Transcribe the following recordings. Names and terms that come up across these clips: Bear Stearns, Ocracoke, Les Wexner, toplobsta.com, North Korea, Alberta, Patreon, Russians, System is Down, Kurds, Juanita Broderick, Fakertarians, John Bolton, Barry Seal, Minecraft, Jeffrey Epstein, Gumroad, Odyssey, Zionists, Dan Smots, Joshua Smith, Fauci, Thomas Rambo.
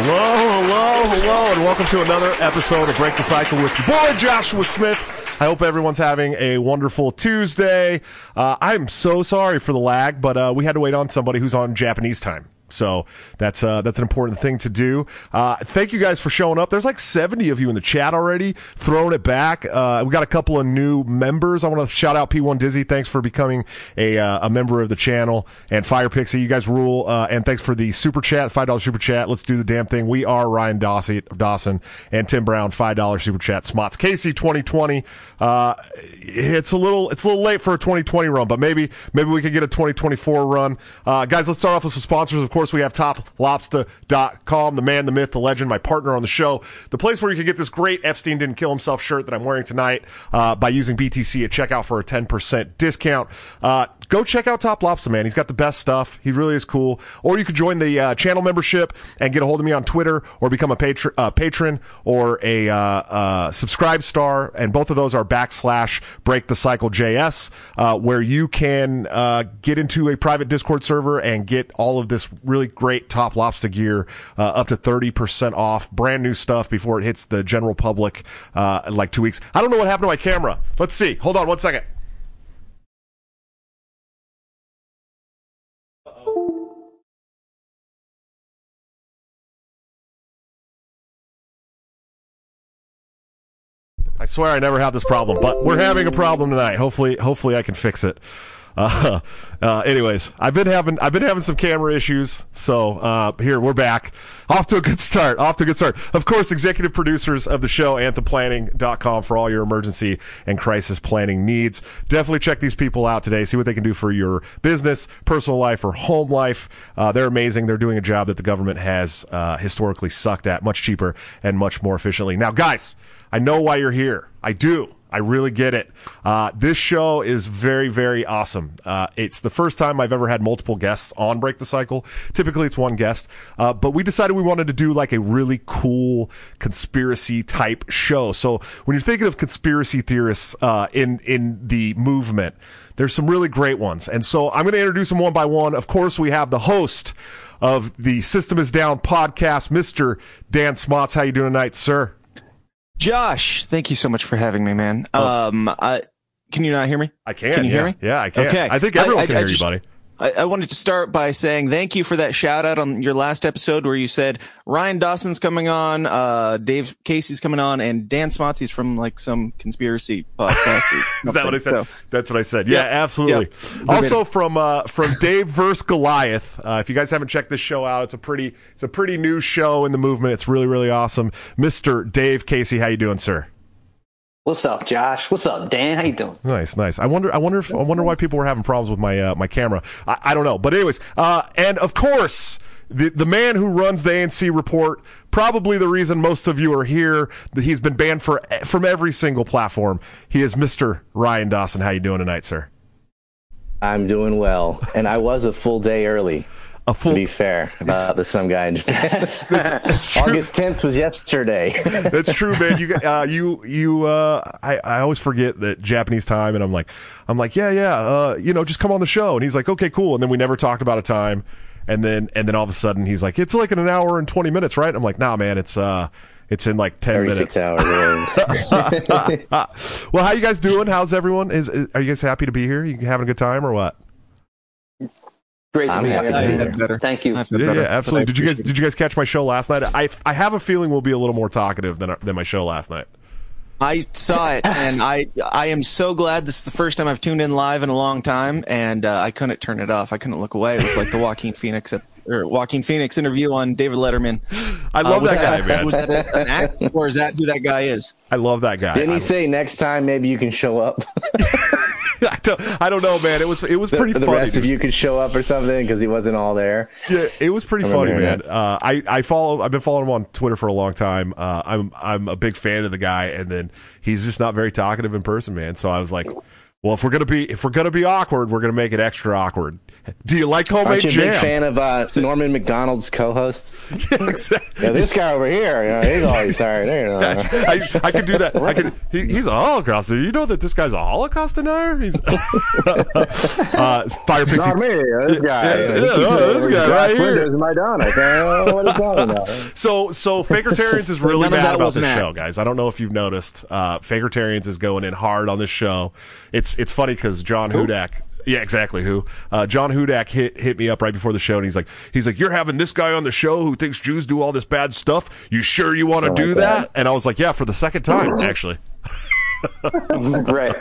Hello, and welcome to another episode of Break the Cycle with your boy, Joshua Smith. I hope everyone's having a wonderful Tuesday. I'm so sorry for the lag, but we had to wait on somebody who's on Japanese time. So that's an important thing to do. Thank you guys for showing up. There's like 70 of you in the chat already, throwing it back. We got a couple of new members. I want to shout out P1 Dizzy. Thanks for becoming a member of the channel. And Fire Pixie, you guys rule. And thanks for the super chat, $5 super chat. Let's do the damn thing. We are Ryan Dawson and Tim Brown, $5 super chat. Smots Casey 2020. It's a little late for a 2020 run, but maybe we could get a 2024 run. Guys, let's start off with some sponsors. Of course, we have toplobsta.com, the man, the myth, the legend, my partner on the show, the place where you can get this great Epstein Didn't Kill Himself shirt that I'm wearing tonight by using BTC at checkout for a 10% discount. Go check out Top Lobster, man. He's got the best stuff. He really is cool. Or you could join the channel membership and get a hold of me on Twitter, or become a patron or a subscribe star. And both of those are /BreakTheCycleJS, where you can get into a private Discord server and get all of this really great Top Lobster gear, up to 30% off, brand new stuff before it hits the general public in like 2 weeks. I don't know what happened to my camera. Let's see. Hold on one second. I swear I never have this problem, but we're having a problem tonight. Hopefully I can fix it. Anyways, I've been having some camera issues, so here we're back. Off to a good start. Of course, executive producers of the show, Anthemplanning.com, for all your emergency and crisis planning needs. Definitely check these people out today. See what they can do for your business, personal life, or home life. They're amazing. They're doing a job that the government has historically sucked at, much cheaper and much more efficiently. Now, guys, I know why you're here. I do. I really get it. This show is very, very awesome. It's the first time I've ever had multiple guests on Break the Cycle. Typically, it's one guest. But we decided we wanted to do like a really cool conspiracy-type show. So when you're thinking of conspiracy theorists in the movement, there's some really great ones. And so I'm going to introduce them one by one. Of course, we have the host of the System is Down podcast, Mr. Dan Smots. How you doing tonight, sir? Josh, thank you so much for having me, man. Can you not hear me? I can. Can you hear me? Yeah, I can. Okay. I think everyone can hear you, buddy. I wanted to start by saying thank you for that shout out on your last episode where you said Ryan Dawson's coming on, Dave Casey's coming on, and Dan Smots is from like some conspiracy podcast. Is that what I said? So, that's what I said. Yeah, absolutely. Yeah. Also from Dave vs. Goliath. If you guys haven't checked this show out, it's a pretty new show in the movement. It's really, really awesome. Mr. Dave Casey, how you doing, sir? What's up, Josh? What's up, Dan? How you doing? Nice. I wonder why people were having problems with my my camera. I don't know, but anyways, and of course, the man who runs the ANC report, probably the reason most of you are here. He's been banned from every single platform. He is Mr. Ryan Dawson. How you doing tonight, sir? I'm doing well, and I was a full day early. To be fair about the some guy in Japan. That's August 10th was yesterday. That's true, man. I always forget that Japanese time, and I'm like, just come on the show. And he's like, okay, cool. And then we never talked about a time. And then all of a sudden he's like, it's like in an hour and 20 minutes, right? I'm like, nah, man, it's in like 10 minutes. 36 hours. Well, how you guys doing? How's everyone? Are you guys happy to be here? You having a good time or what? Great to be here. Thank you. Yeah, absolutely. Did you guys catch my show last night? I have a feeling we'll be a little more talkative than my show last night. I saw it, and I am so glad. This is the first time I've tuned in live in a long time, and I couldn't turn it off. I couldn't look away. It was like the Joaquin Phoenix interview on David Letterman. I love that guy, man. Was that an act, or is that who that guy is? I love that guy. Didn't he say next time maybe you can show up? I don't know, man. It was pretty funny. The rest of you could show up or something because he wasn't all there. Yeah, it was pretty funny, man. I've been following him on Twitter for a long time. I'm a big fan of the guy, and then he's just not very talkative in person, man. So I was like, well, if we're gonna be awkward, we're gonna make it extra awkward. Do you like homemade jam? Aren't you a big fan of Norman McDonald's co-host? Yeah, exactly. Yeah, this guy over here, you know, he's always all right. I can do that. I can, he's a Holocaust. You know that this guy's a Holocaust denier? He's Fire Pixie. Not me. This guy. This guy right here. My Donald. What are you talking about? So Fakertarians is really mad about this show, guys. I don't know if you've noticed. Fakertarians is going in hard on this show. It's funny because John Hudak. Yeah, exactly. John Hudak hit me up right before the show, and he's like, you're having this guy on the show who thinks Jews do all this bad stuff. You sure you want to do that? And I was like, yeah, for the second time, actually. Right.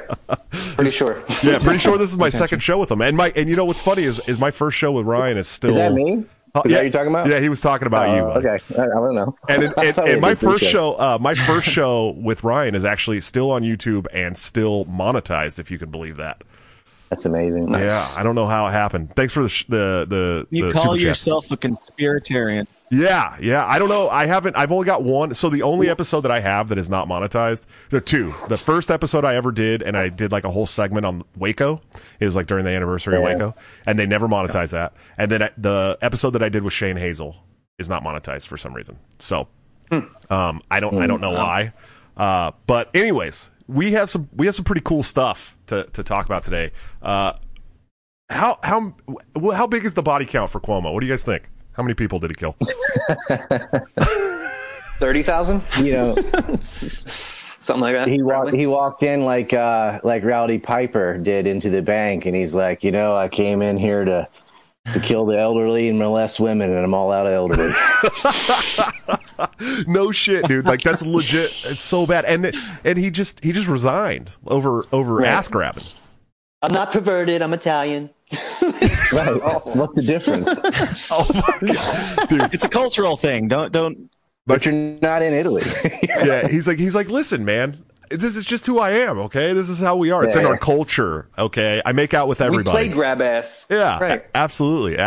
Pretty sure. Yeah, pretty sure this is my second show with him. And you know what's funny is my first show with Ryan is still. Is that me? Yeah, you're talking about. Yeah, he was talking about you. Buddy. Okay, I don't know. And my first show with Ryan is actually still on YouTube and still monetized, if you can believe that. That's amazing. Yeah, nice. I don't know how it happened. Thanks for the You call yourself a conspiratarian. Yeah. I don't know. I've only got one. So the only episode that I have that is not monetized, there are two. The first episode I ever did, and I did like a whole segment on Waco. It was like during the anniversary of Waco, and they never monetized that. And then the episode that I did with Shane Hazel is not monetized for some reason. So I don't know why. But anyways, we have some pretty cool stuff to talk about today. How big is the body count for Cuomo? What do you guys think? How many people did he kill? 30,000, you know, something like that. He walked in like Rowdy Piper did into the bank, and he's like, you know, I came in here to kill the elderly and molest women, and I'm all out of elderly. No shit, dude. Like, that's legit. It's so bad. And he just resigned over ass grabbing. I'm not perverted. I'm Italian. Right. Awful. What's the difference? Oh my God, dude. It's a cultural thing. Don't. But you're not in Italy. Yeah. He's like, listen, man. This is just who I am, okay? This is how we are. Yeah. It's in our culture, okay? I make out with everybody. We play grab ass. Yeah, right. Absolutely.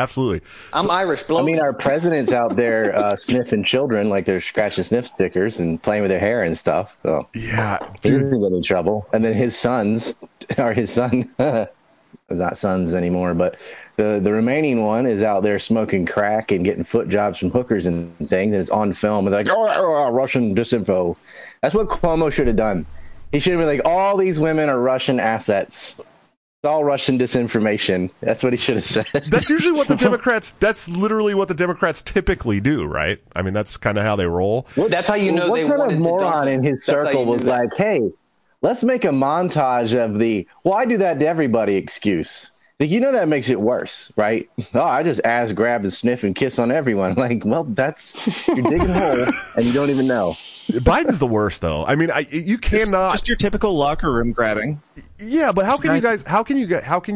I'm Irish bloke. I mean, our president's out there sniffing children, like they're scratch and sniff stickers and playing with their hair and stuff. So yeah, he doesn't get in trouble. And then his son, not sons anymore, but the remaining one is out there smoking crack and getting foot jobs from hookers and things, and it's on film. And they're like, oh, Russian disinfo. That's what Cuomo should have done. He should have been like, all these women are Russian assets. It's all Russian disinformation. That's what he should have said. That's literally what the Democrats typically do, right? I mean, that's kind of how they roll. Well, that's how you know they wanted to. What kind of moron in his circle was like, hey, let's make a montage of the, well, I do that to everybody excuse. Like, you know, that makes it worse, right? Oh, I just ass grab and sniff and kiss on everyone. Like, well, that's, you're digging a hole and you don't even know. Biden's the worst, though. I mean, you cannot. Just your typical locker room grabbing. Yeah, but how can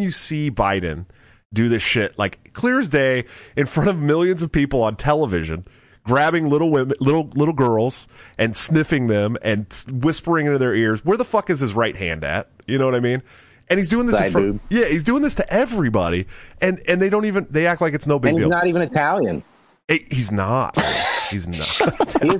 you see Biden do this shit like clear as day in front of millions of people on television, grabbing little women, little girls, and sniffing them and whispering into their ears? Where the fuck is his right hand at? You know what I mean? And he's doing this he's doing this to everybody, and they don't even, they act like it's no big deal. And he's not even Italian. He's not. He is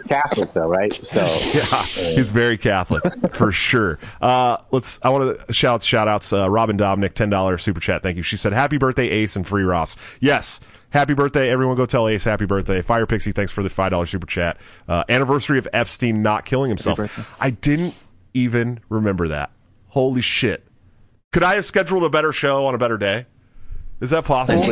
Catholic, though, right? So yeah, he's very Catholic for sure. I want to shout outs. Robin Dominic, $10 super chat. Thank you. She said, "Happy birthday, Ace and Free Ross." Yes, happy birthday, everyone. Go tell Ace happy birthday. Fire Pixie, thanks for the $5 super chat. Anniversary of Epstein not killing himself. I didn't even remember that. Holy shit! Could I have scheduled a better show on a better day? Is that possible?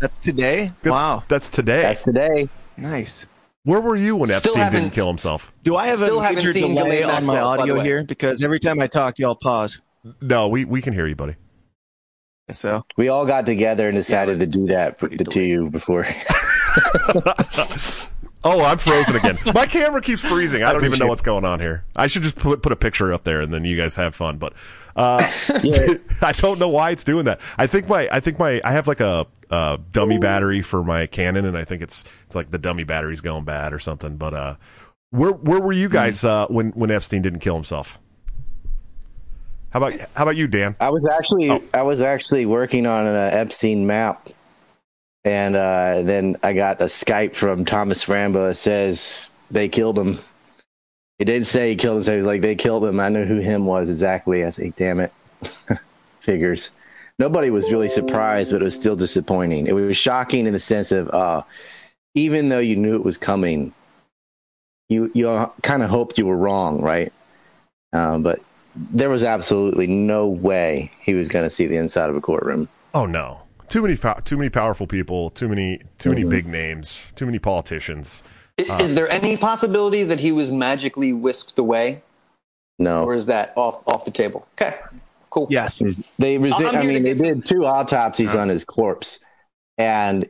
That's today. Wow. That's today. Nice. Where were you when Epstein didn't kill himself? Do I have a major delay on my audio here? Because every time I talk, y'all pause. No, we can hear you, buddy. So we all got together and decided to do that to you before. Oh, I'm frozen again. My camera keeps freezing. I don't even know what's going on here. I should just put a picture up there and then you guys have fun. But I don't know why it's doing that. I think I have like a dummy battery for my Canon, and I think it's like the dummy battery's going bad or something. But where were you guys when Epstein didn't kill himself? How about you, Dan? I was actually working on an Epstein map. And then I got a Skype from Thomas Rambo that says they killed him. He didn't say he killed him. So he was like, they killed him. I knew who him was exactly. I said, damn it. Figures. nobody was really surprised, but it was still disappointing. It was shocking in the sense of even though you knew it was coming, you kind of hoped you were wrong, right? But there was absolutely no way he was going to see the inside of a courtroom. Oh no, too many powerful people, too many big names, too many politicians. Is there any possibility that he was magically whisked away? No. Or is that off the table? Okay, cool. Yes. They did two autopsies on his corpse, and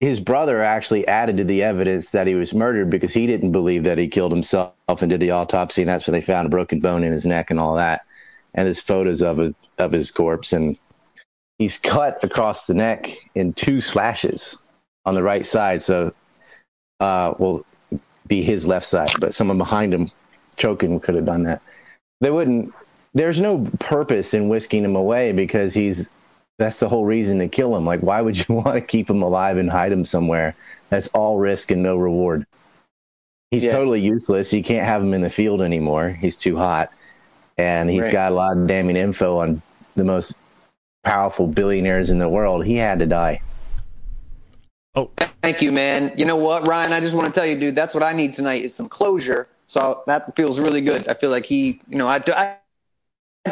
his brother actually added to the evidence that he was murdered because he didn't believe that he killed himself and did the autopsy, and that's when they found a broken bone in his neck and all that, and his photos of his corpse, and he's cut across the neck in 2 slashes on the right side, so will be his left side, but someone behind him choking could have done that. They wouldn't. There's no purpose in whisking him away because that's the whole reason to kill him. Like, why would you want to keep him alive and hide him somewhere? That's all risk and no reward. He's totally useless. You can't have him in the field anymore. He's too hot, and he's got a lot of damning info on the most powerful billionaires in the world. He had to die. Oh, thank you, man. You know what, Ryan? I just want to tell you, dude, that's what I need tonight is some closure. So that feels really good. I feel like I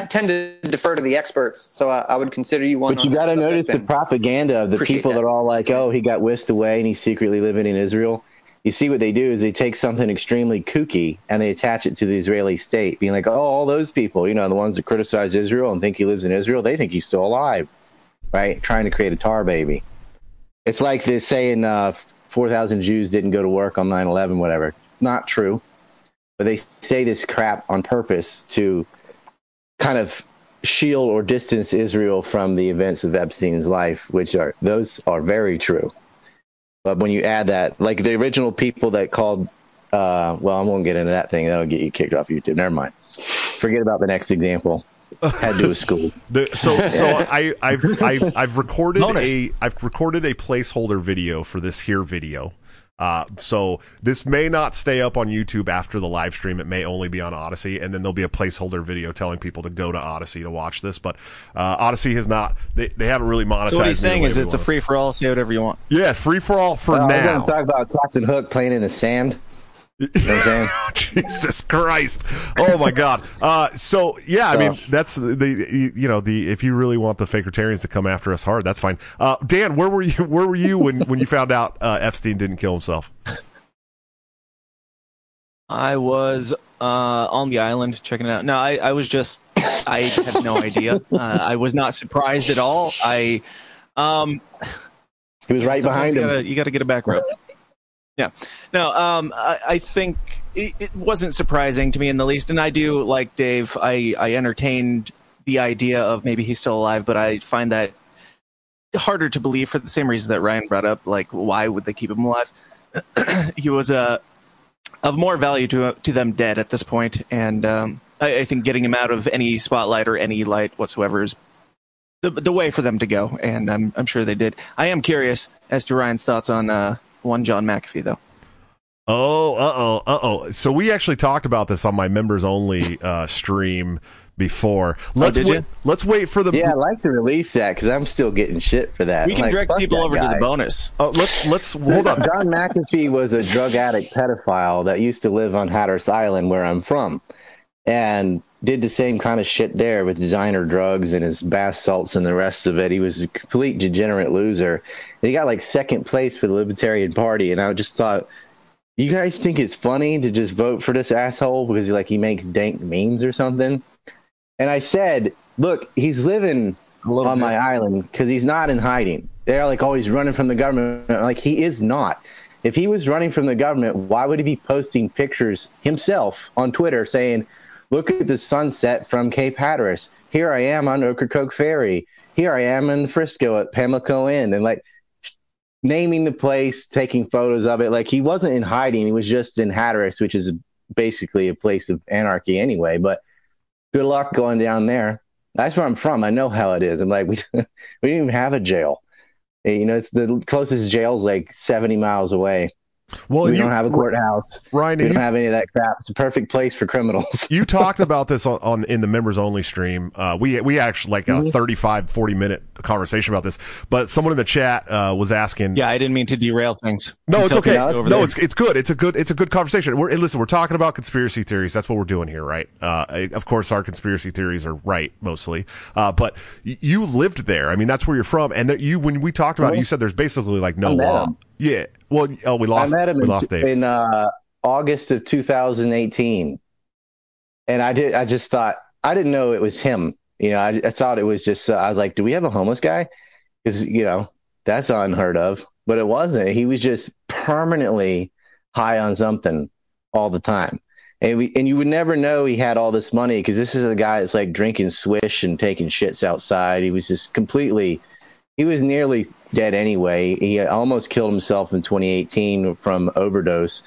tend to defer to the experts, so I would consider you one. But you got to notice the propaganda of the people that are all like, oh, he got whisked away and he's secretly living in Israel. You see what they do is they take something extremely kooky and they attach it to the Israeli state, being like, oh, all those people, the ones that criticize Israel and think he lives in Israel, they think he's still alive, right? Trying to create a tar baby. It's like they're saying 4,000 Jews didn't go to work on 9/11, whatever. Not true. But they say this crap on purpose to kind of shield or distance Israel from the events of Epstein's life, which are very true. But when you add that, like the original people that called, well, I won't get into that thing. That'll get you kicked off YouTube. Never mind. Forget about the next example. Had to do with schools. I've recorded a placeholder video for this here video. So this may not stay up on YouTube after the live stream. It may only be on Odyssey, and then there'll be a placeholder video telling people to go to Odyssey to watch this. But Odyssey has not; they haven't really monetized. So what he's saying is it's a free for all. Say whatever you want. Yeah, free for all for now. We're going to talk about Captain Hook playing in the sand. You know what I'm saying? Jesus Christ! Oh my God! That's the if you really want the Fakertarians to come after us hard, that's fine. Dan, where were you when you found out Epstein didn't kill himself? I was on the island checking it out. No, I was just I had no idea. I was not surprised at all. He was right behind him. You got to get a back rub. Yeah. No, I think it wasn't surprising to me in the least. And I do, like Dave, I entertained the idea of maybe he's still alive, but I find that harder to believe for the same reason that Ryan brought up. Like, why would they keep him alive? He was of more value to them dead at this point. And I think getting him out of any spotlight or any light whatsoever is the way for them to go. And I'm sure they did. I am curious as to Ryan's thoughts on one John McAfee though. So we actually talked about this on my members only stream before. Let's wait for the. Yeah, I'd like to release that because I'm still getting shit for that. We can direct people over to the bonus. Oh, let's hold on. John McAfee was a drug addict pedophile that used to live on Hatteras Island, where I'm from, and did the same kind of shit there with designer drugs and his bath salts and the rest of it. He was a complete degenerate loser. And he got like second place for the Libertarian Party. And I just thought, you guys think it's funny to just vote for this asshole because he makes dank memes or something? And I said, look, he's living on my island because he's not in hiding. They're like, oh, he's running from the government. Like, he is not. If he was running from the government, why would he be posting pictures himself on Twitter saying, look at the sunset from Cape Hatteras. Here I am on Ocracoke Ferry. Here I am in Frisco at Pamlico Inn. And, like, naming the place, taking photos of it. Like, he wasn't in hiding. He was just in Hatteras, which is basically a place of anarchy anyway. But good luck going down there. That's where I'm from. I know how it is. I'm like, we didn't even have a jail. It's the closest jail's like 70 miles away. Well, we don't have a courthouse. Ryan, we don't have any of that crap. It's a perfect place for criminals. You talked about this in the members only stream. We actually like a 35, 40 minute conversation about this, but someone in the chat was asking. Yeah, I didn't mean to derail things. No, it's okay. No, it's good. It's a good conversation. Listen, we're talking about conspiracy theories. That's what we're doing here, right? Of course, our conspiracy theories are right mostly, but you lived there. I mean, that's where you're from, and when we talked about it, you said there's basically like no law. Yeah. Well, we lost Dave in August of 2018, and I just thought, I didn't know it was him. You know, I thought it was just. I was like, do we have a homeless guy? Because that's unheard of. But it wasn't. He was just permanently high on something all the time, and you would never know he had all this money, because this is a guy that's like drinking swish and taking shits outside. He was just completely. He was nearly dead anyway. He almost killed himself in 2018 from overdose.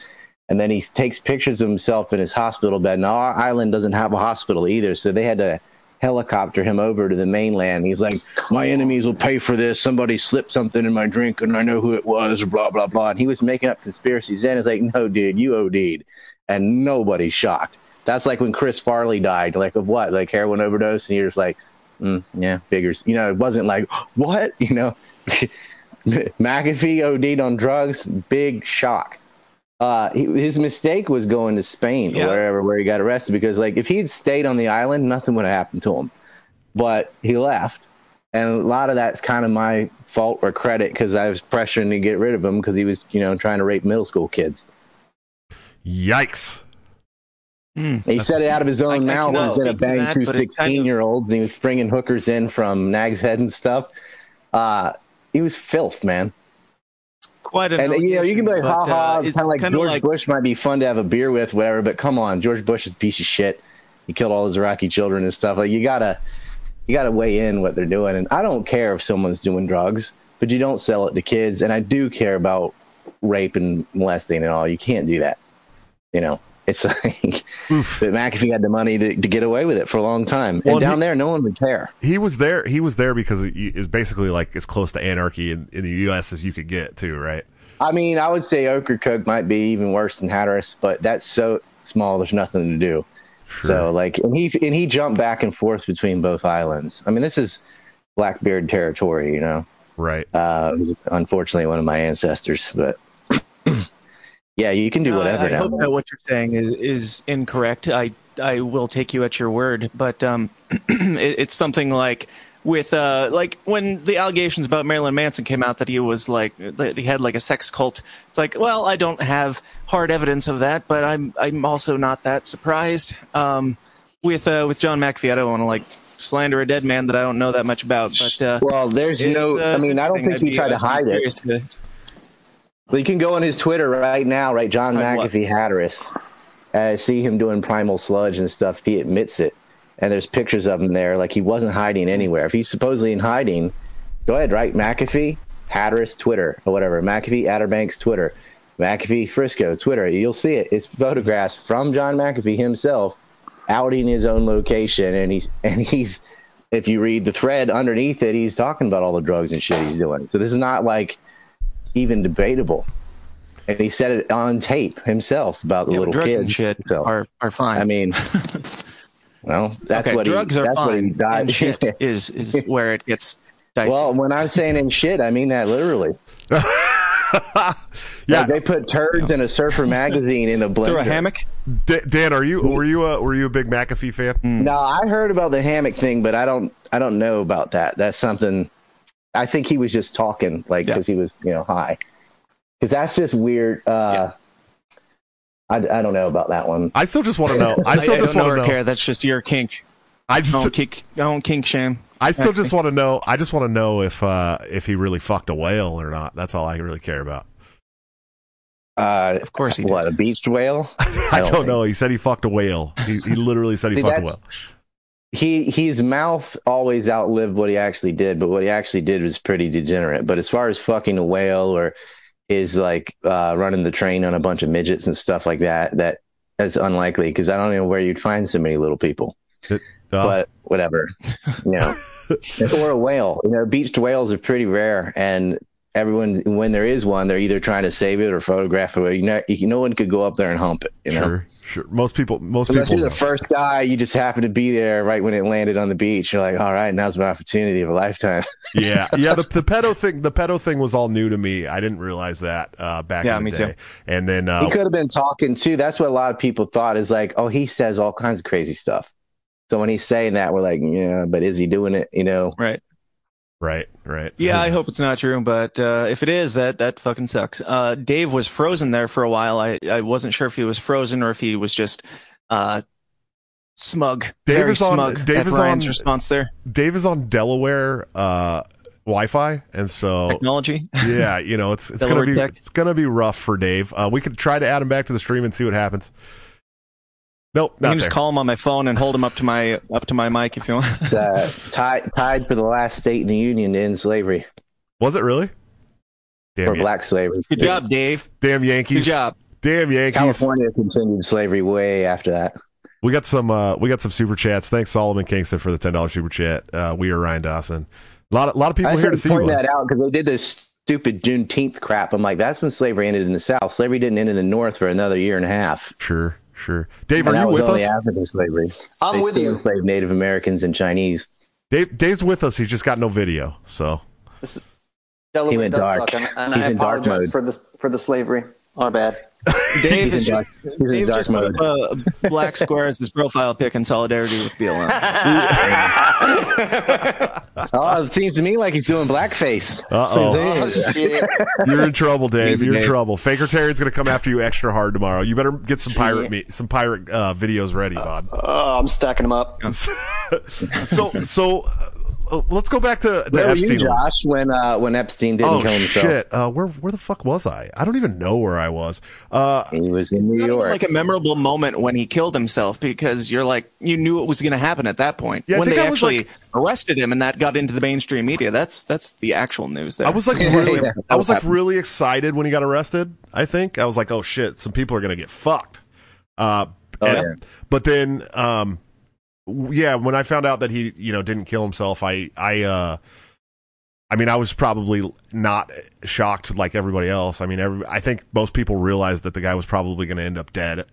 And then he takes pictures of himself in his hospital bed. Now, our island doesn't have a hospital either, so they had to helicopter him over to the mainland. He's like, my enemies will pay for this. Somebody slipped something in my drink, and I know who it was, blah, blah, blah. And he was making up conspiracies then. It's like, no, dude, you OD'd. And nobody's shocked. That's like when Chris Farley died, like of what? Like heroin overdose? And you're just like, yeah, figures. It wasn't like, what? McAfee OD'd on drugs. Big shock. His mistake was going to Spain, or where he got arrested, because like if he had stayed on the island, nothing would have happened to him. But he left, and a lot of that's kind of my fault or credit, because I was pressuring to get rid of him because he was, trying to rape middle school kids. Yikes. He said it out of his own mouth instead of banging two 16-year-olds, and he was bringing hookers in from Nag's Head and stuff. He was filth, man. Quite an and you can be like, ha, kind of like George Bush might be fun to have a beer with, whatever. But come on, George Bush is a piece of shit. He killed all his Iraqi children and stuff. Like you gotta weigh in what they're doing. And I don't care if someone's doing drugs, but you don't sell it to kids. And I do care about rape and molesting and all. You can't do that, It's like that McAfee had the money to get away with it for a long time. Well, and down there, no one would care. He was there because it was basically like as close to anarchy in the U.S. as you could get to, right? I mean, I would say Ocracoke might be even worse than Hatteras, but that's so small, there's nothing to do. Sure. So, like, and he jumped back and forth between both islands. I mean, this is Blackbeard territory, Right. It was unfortunately one of my ancestors, but... Yeah, you can do whatever. I hope that what you're saying is incorrect. I will take you at your word, but it's something like with like when the allegations about Marilyn Manson came out that he had like a sex cult. It's like, well, I don't have hard evidence of that, but I'm also not that surprised. With John McAfee, I don't want to like slander a dead man that I don't know that much about. But well, there's I mean, I don't think he tried to hide it. So you can go on his Twitter right now, right? John McAfee Hatteras. See him doing primal sludge and stuff. He admits it. And there's pictures of him there. Like, he wasn't hiding anywhere. If he's supposedly in hiding, go ahead, right? McAfee Hatteras Twitter or whatever. McAfee Atterbanks Twitter. McAfee Frisco Twitter. You'll see it. It's photographs from John McAfee himself outing his own location. And he's, if you read the thread underneath it, he's talking about all the drugs and shit he's doing. So this is not like... even debatable, and he said it on tape himself about the little kids and shit. So are fine. I mean, well, that's okay, that's fine. What he died. And shit is where it gets dicey. Well, when I'm saying in shit, I mean that literally. Yeah, they put turds in a Surfer magazine in a blender. Through a hammock. Dan, were you a big McAfee fan? No, I heard about the hammock thing, but I don't know about that. That's something. I think he was just talking, like, because he was, high. Because that's just weird. I don't know about that one. I still just want to know. I don't care. That's just your kink. I don't kink shame. I still just want to know. I just want to know if he really fucked a whale or not. That's all I really care about. Of course he did. What, a beached whale? I don't know. He said he fucked a whale. He literally said he fucked a whale. His mouth always outlived what he actually did, but what he actually did was pretty degenerate. But as far as fucking a whale or his like running the train on a bunch of midgets and stuff like that, that's unlikely, because I don't know where you'd find so many little people. But whatever, or a whale. Beached whales are pretty rare, and everyone, when there is one, they're either trying to save it or photograph it. No one could go up there and hump it. You know? Sure. Unless you're the first guy, you just happen to be there right when it landed on the beach. You're like, all right, now's my opportunity of a lifetime. Yeah. The pedo thing was all new to me. I didn't realize that back in the day. Too. And then he could have been talking too. That's what a lot of people thought is like, oh, he says all kinds of crazy stuff. So when he's saying that, we're like, yeah, but is he doing it? You know? Right. Yeah, I hope it's not true, but if it is, that fucking sucks. Dave was frozen there for a while. I wasn't sure if he was frozen or if he was just smug. Dave is on Ryan's response there. Dave is on Delaware Wi-Fi, and so technology. Yeah, you know, it's gonna be rough for Dave. We could try to add him back to the stream and see what happens. Nope, not there. Just call him on my phone and hold him up to my mic if you want. It's, tied for the last state in the union to end slavery. Was it really? Damn, black slavery. Good job, Dave. Damn Yankees. Good job. Damn Yankees. California continued slavery way after that. We got some. We got some super chats. Thanks, Solomon Kingston, for the $10 super chat. We are Ryan Dawson. A lot of people here to see you. I point that out because they did this stupid Juneteenth crap. I'm like, that's when slavery ended in the South. Slavery didn't end in the North for another year and a half. Sure. Dave, are you with us? African slavery. I'm with you. Enslaved Native Americans and Chinese. Dave's with us. He's just got no video, so he went dark. And I apologize for the slavery. Our bad. Dave is just put up a black square as his profile pic in solidarity with BLM. Oh, it seems to me like he's doing blackface. You're in trouble, Dave. You're in trouble. Faker Terry's going to come after you extra hard tomorrow. You better get some pirate videos ready, Bob. I'm stacking them up. So let's go back to Epstein. Where were you, Josh, when Epstein didn't kill himself? Oh, shit. Where the fuck was I? I don't even know where I was. He was in New York. Like a memorable moment when he killed himself because you're like, you knew it was going to happen at that point. Yeah, when they actually arrested him and that got into the mainstream media. That's the actual news there. I was like really, really excited when he got arrested, I think. I was like, oh, shit, some people are going to get fucked. But then... yeah, when I found out that he, didn't kill himself, I mean, I was probably not shocked like everybody else. I mean, I think most people realized that the guy was probably going to end up dead,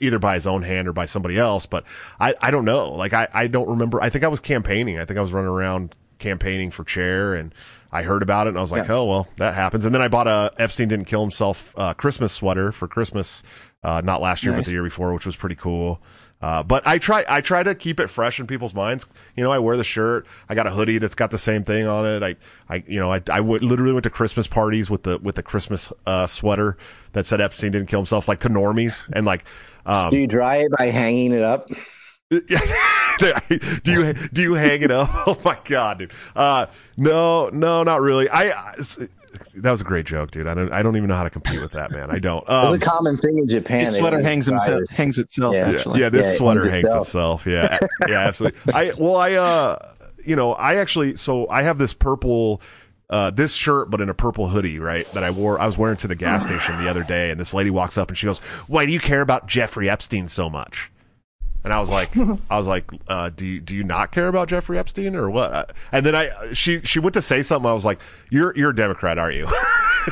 either by his own hand or by somebody else. But I don't know. Like, I don't remember. I think I was campaigning. I think I was running around campaigning for chair, and I heard about it, and I was like, oh, well, that happens. And then I bought a Epstein didn't kill himself Christmas sweater for Christmas, not last year, but the year before, which was pretty cool. But I try to keep it fresh in people's minds. You know, I wear the shirt. I got a hoodie that's got the same thing on it. I literally went to Christmas parties with the Christmas sweater that said Epstein didn't kill himself, like to normies. And like, do you dry it by hanging it up? do you hang it up? Oh my God, dude. No, not really. That was a great joke, dude. I don't even know how to compete with that, man. I don't. It's a common thing in Japan. This sweater hangs itself. Yeah. Actually, this sweater hangs itself. Yeah, yeah, absolutely. I have this purple, this shirt, but in a purple hoodie, right? That I wore. I was wearing to the gas station the other day, and this lady walks up and she goes, "Why do you care about Jeffrey Epstein so much?" And I was like, do you not care about Jeffrey Epstein or what? And then she went to say something. I was like, you're a Democrat, are you?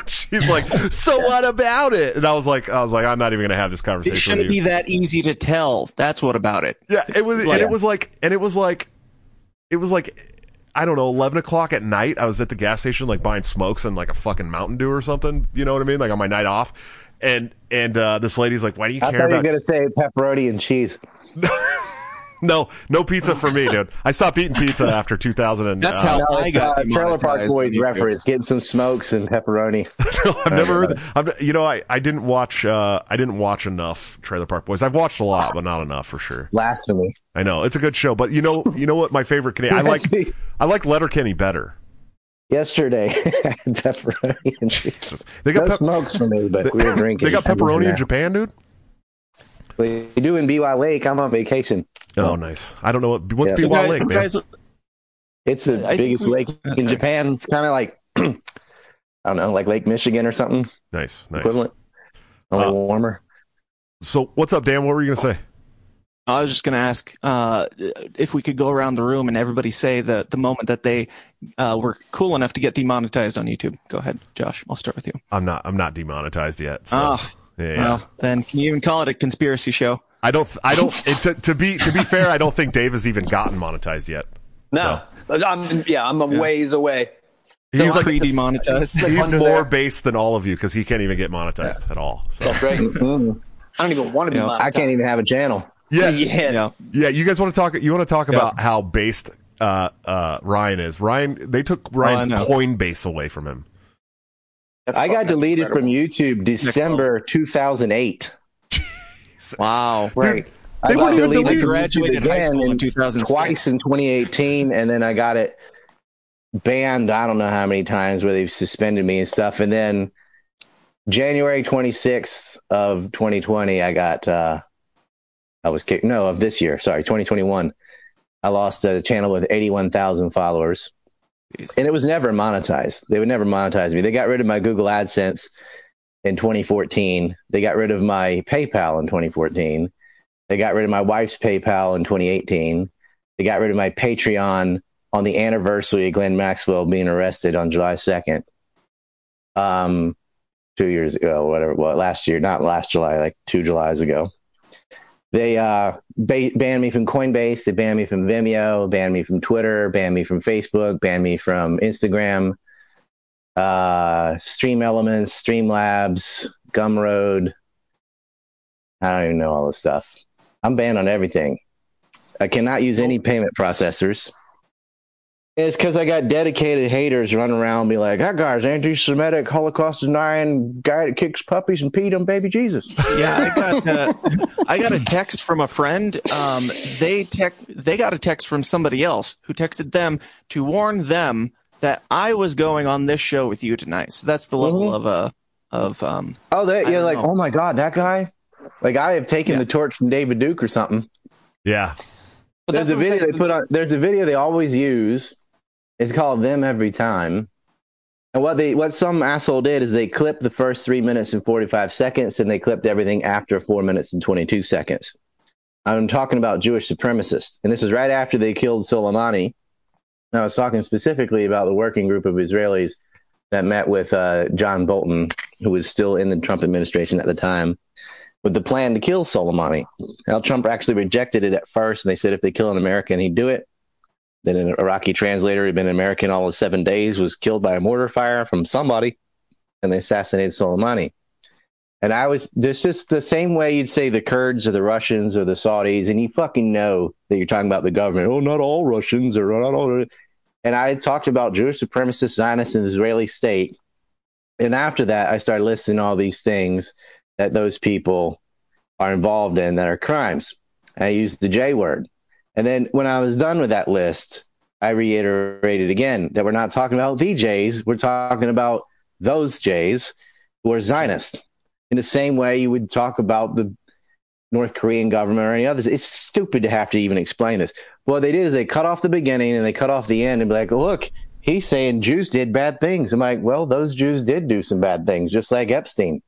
She's like, so what about it? And I was like, I'm not even going to have this conversation. It shouldn't be that easy to tell. That's what about it. Yeah. It was like, I don't know, 11 o'clock at night. I was at the gas station, like buying smokes and like a fucking Mountain Dew or something. You know what I mean? Like on my night off. And this lady's like, why do you care about it? I thought you were going to say pepperoni and cheese. No pizza for me, dude. I stopped eating pizza after 2000. That's how I got Trailer Park Boys reference. Getting some smokes and pepperoni. No, I've never heard that. I didn't watch enough Trailer Park Boys. I've watched a lot, but not enough for sure. Blasphemy. I know it's a good show, but you know what? My favorite Canadian. I like Letterkenny better. Yesterday, pepperoni and cheese. They got smokes for me, but we were drinking. They got pepperoni in Japan, dude. They do in BY Lake. I'm on vacation. Oh, nice. I don't know what's BY Lake, man. It's the biggest lake in Japan. It's kind of like, I don't know, like Lake Michigan or something. Nice. Equivalent. A little warmer. So what's up, Dan? What were you going to say? I was just going to ask if we could go around the room and everybody say the moment that they were cool enough to get demonetized on YouTube. Go ahead, Josh. I'll start with you. I'm not demonetized yet. So. Oh, yeah. Well, then can you even call it a conspiracy show? I don't. To be fair, I don't think Dave has even gotten monetized yet. No. So. I'm a ways away. He's like pre-demonetized. He's more based than all of you because he can't even get monetized at all. So. That's right. I don't even want to be monetized. I can't even have a channel. Yeah. You guys want to talk? You want to talk about how based Ryan is? They took Ryan's Coinbase away from him. I got deleted from YouTube December 2008. Wow! Right. Dude, I got deleted from YouTube again in 2006. Twice in 2018, and then I got it banned. I don't know how many times where they've suspended me and stuff. And then January 26th of 2020, I got. I was kicked. No, of this year. Sorry, 2021. I lost a channel with 81,000 followers, and it was never monetized. They would never monetize me. They got rid of my Google AdSense in 2014. They got rid of my PayPal in 2014. They got rid of my wife's PayPal in 2018. They got rid of my Patreon on the anniversary of Ghislaine Maxwell being arrested on July 2nd. 2 years ago, whatever. Well, last year, not last July, like 2 Julys ago. They banned me from Coinbase. They banned me from Vimeo, banned me from Twitter, banned me from Facebook, banned me from Instagram, Stream Elements, Streamlabs, Gumroad. I don't even know all this stuff. I'm banned on everything. I cannot use any payment processors. It's because I got dedicated haters running around and be like, that guy's anti-Semitic, Holocaust-denying guy that kicks puppies and peed on baby Jesus. Yeah, I got a text from a friend. They got a text from somebody else who texted them to warn them that I was going on this show with you tonight. So that's the level of oh my God, that guy? Like, I have taken the torch from David Duke or something. Yeah. But there's a video they put on. There's a video they always use. It's called "Them Every Time," and what some asshole did is they clipped the first 3 minutes and 45 seconds, and they clipped everything after 4 minutes and 22 seconds. I'm talking about Jewish supremacists, and this is right after they killed Soleimani. And I was talking specifically about the working group of Israelis that met with John Bolton, who was still in the Trump administration at the time, with the plan to kill Soleimani. Now, Trump actually rejected it at first, and they said if they kill an American, he'd do it. Then an Iraqi translator who had been an American all of 7 days was killed by a mortar fire from somebody, and they assassinated Soleimani. And this is the same way you'd say the Kurds or the Russians or the Saudis, and you fucking know that you're talking about the government. Oh, not all Russians or not all. And I talked about Jewish supremacists, Zionists, and the Israeli state. And after that, I started listing all these things that those people are involved in that are crimes. I used the J word. And then when I was done with that list, I reiterated again that we're not talking about the J's. We're talking about those J's who are Zionists. In the same way you would talk about the North Korean government or any others. It's stupid to have to even explain this. What they did is they cut off the beginning and they cut off the end and be like, look, he's saying Jews did bad things. I'm like, well, those Jews did do some bad things, just like Epstein.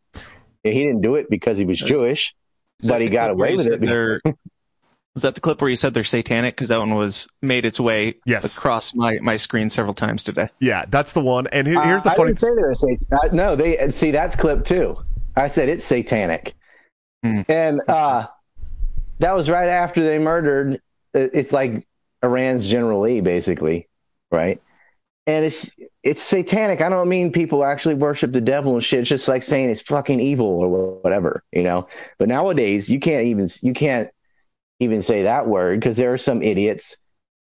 He didn't do it because he was Jewish, but he got away with it. Is that the clip where you said they're satanic? Because that one made its way across my screen several times today. Yeah, that's the one. And here's the funny. I didn't say they're satanic. No, they see that's clip too. I said it's satanic, and that was right after they murdered. It's like Iran's General Lee, basically, right? And it's satanic. I don't mean people actually worship the devil and shit. It's just like saying it's fucking evil or whatever, you know. But nowadays you can't even say that word because there are some idiots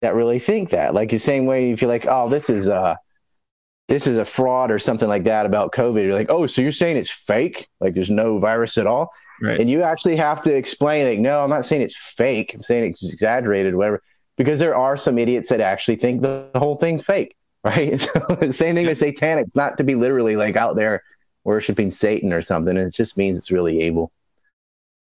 that really think that. Like the same way you feel like, oh, this is a fraud or something like that about COVID. You're like, oh, so you're saying it's fake? Like there's no virus at all? Right. And you actually have to explain, like, no, I'm not saying it's fake. I'm saying it's exaggerated, whatever. Because there are some idiots that actually think the whole thing's fake. Right. So the same thing with satanic. It's not to be literally like out there worshiping Satan or something. It just means it's really evil.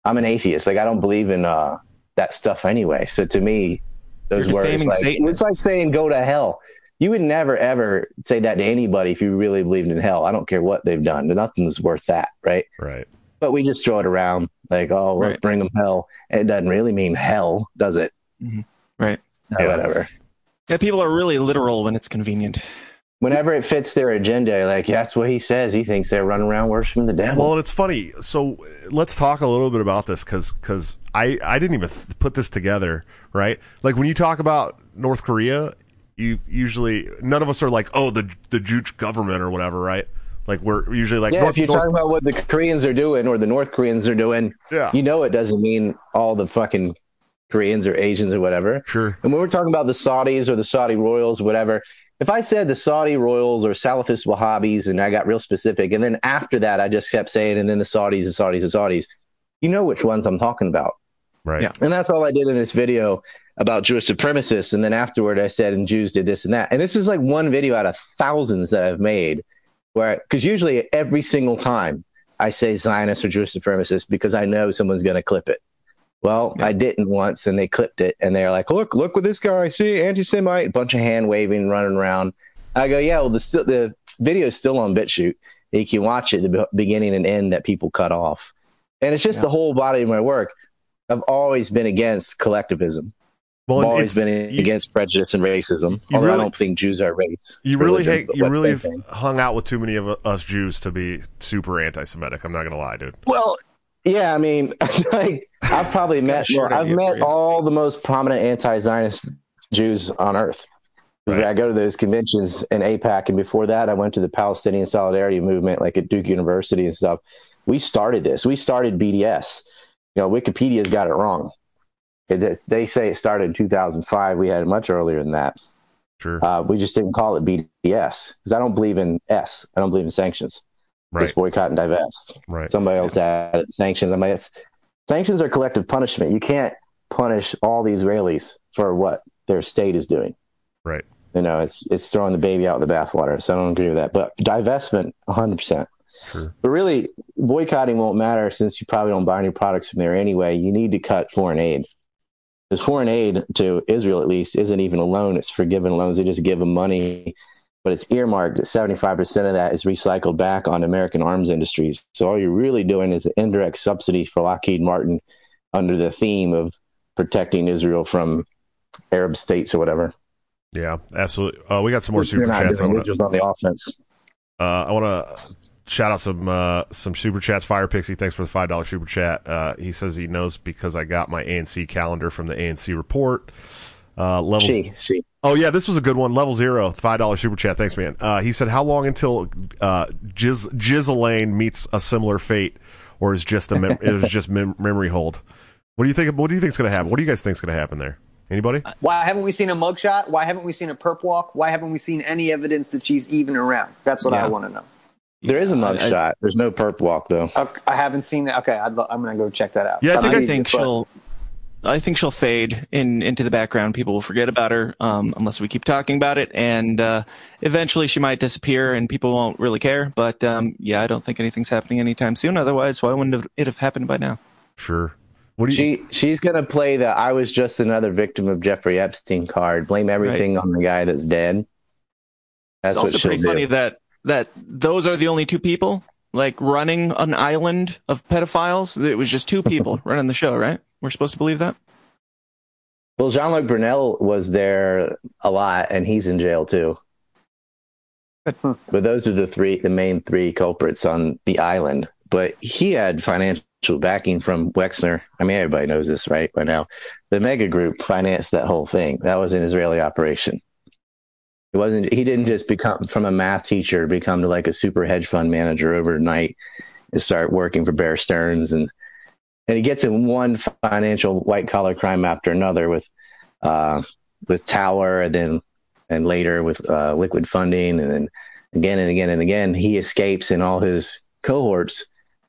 I'm an atheist. Like I don't believe in that stuff anyway. So to me, those words, like, it's like saying go to hell. You would never, ever say that to anybody if you really believed in hell. I don't care what they've done. Nothing's worth that. Right. Right. but we just throw it around like, oh, let's bring them hell. It doesn't really mean hell, does it? Right. Hey, whatever. Yeah, people are really literal when it's convenient. Whenever it fits their agenda, like, that's what he says. He thinks they're running around worshiping the devil. Well, and it's funny. So let's talk a little bit about this because I didn't even put this together, right? Like, when you talk about North Korea, you usually, none of us are like, oh, the Juche government or whatever, right? Like, we're usually like... Yeah, if you're talking about what the Koreans are doing or the North Koreans are doing, you know it doesn't mean all the fucking... Koreans or Asians or whatever. Sure. And when we're talking about the Saudis or the Saudi royals, whatever, if I said the Saudi royals or Salafist Wahhabis and I got real specific, and then after that I just kept saying, and then the Saudis, the Saudis, the Saudis, you know which ones I'm talking about. Right. Yeah. And that's all I did in this video about Jewish supremacists. And then afterward I said, and Jews did this and that. And this is like one video out of thousands that I've made where, because usually every single time I say Zionists or Jewish supremacists because I know someone's going to clip it. Well, I didn't once, and they clipped it, and they're like, look what this guy, see, anti-Semite, bunch of hand-waving, running around. I go, yeah, well, the video's still on BitChute. You can watch it, the beginning and end that people cut off. And it's just the whole body of my work. I've always been against collectivism. Well, I've always been against prejudice and racism, although I don't think Jews are a race. You really hung out with too many of us Jews to be super anti-Semitic. I'm not going to lie, dude. Well... Yeah, I mean, like, I've probably met all the most prominent anti-Zionist Jews on earth. Right. I go to those conventions in AIPAC, and before that, I went to the Palestinian Solidarity Movement, like at Duke University and stuff. We started this. We started BDS. You know, Wikipedia's got it wrong. They say it started in 2005. We had it much earlier than that. Sure. We just didn't call it BDS because I don't believe in S. I don't believe in sanctions. Right. Just boycott and divest. Right. Somebody else added sanctions. I mean, sanctions are collective punishment. You can't punish all the Israelis for what their state is doing. Right. You know, it's throwing the baby out with the bathwater. So I don't agree with that. But divestment, 100%. Sure. But really, boycotting won't matter since you probably don't buy any products from there anyway. You need to cut foreign aid. Because foreign aid to Israel, at least, isn't even a loan. It's forgiven loans. They just give them money. But it's earmarked that 75% of that is recycled back on American arms industries. So all you're really doing is an indirect subsidy for Lockheed Martin under the theme of protecting Israel from Arab states or whatever. Yeah, absolutely. We got some more super chats. On the offense. I want to shout out some super chats. Fire Pixie, thanks for the $5 super chat. He says he knows because I got my ANC calendar from the ANC report. Oh yeah, this was a good one. Level Zero, $5 super chat. Thanks, man. He said, "How long until Ghislaine meets a similar fate, or is just memory hold?" What do you think? What do you think's going to happen? What do you guys think's going to happen there? Anybody? Why haven't we seen a mugshot? Why haven't we seen a perp walk? Why haven't we seen any evidence that she's even around? That's what I want to know. There is a mugshot. There's no perp walk though. I haven't seen that. Okay, I'm going to go check that out. Yeah, I think she'll. I think she'll fade into the background. People will forget about her unless we keep talking about it. And eventually she might disappear and people won't really care. But I don't think anything's happening anytime soon. Otherwise, why wouldn't it have happened by now? Sure. What do you? She's going to play the I was just another victim of Jeffrey Epstein card. Blame everything on the guy that's dead. That's it's also pretty funny that those are the only two people like running an island of pedophiles. It was just two people running the show, right? We're supposed to believe that? Well, Jean-Luc Brunel was there a lot, and he's in jail, too. But those are the main three culprits on the island. But he had financial backing from Wexner. I mean, everybody knows this right now. The mega group financed that whole thing. That was an Israeli operation. It wasn't. He didn't just become from a math teacher, become to like a super hedge fund manager overnight and start working for Bear Stearns and he gets in one financial white-collar crime after another with Tower and later with liquid funding. And then again and again and again, he escapes and all his cohorts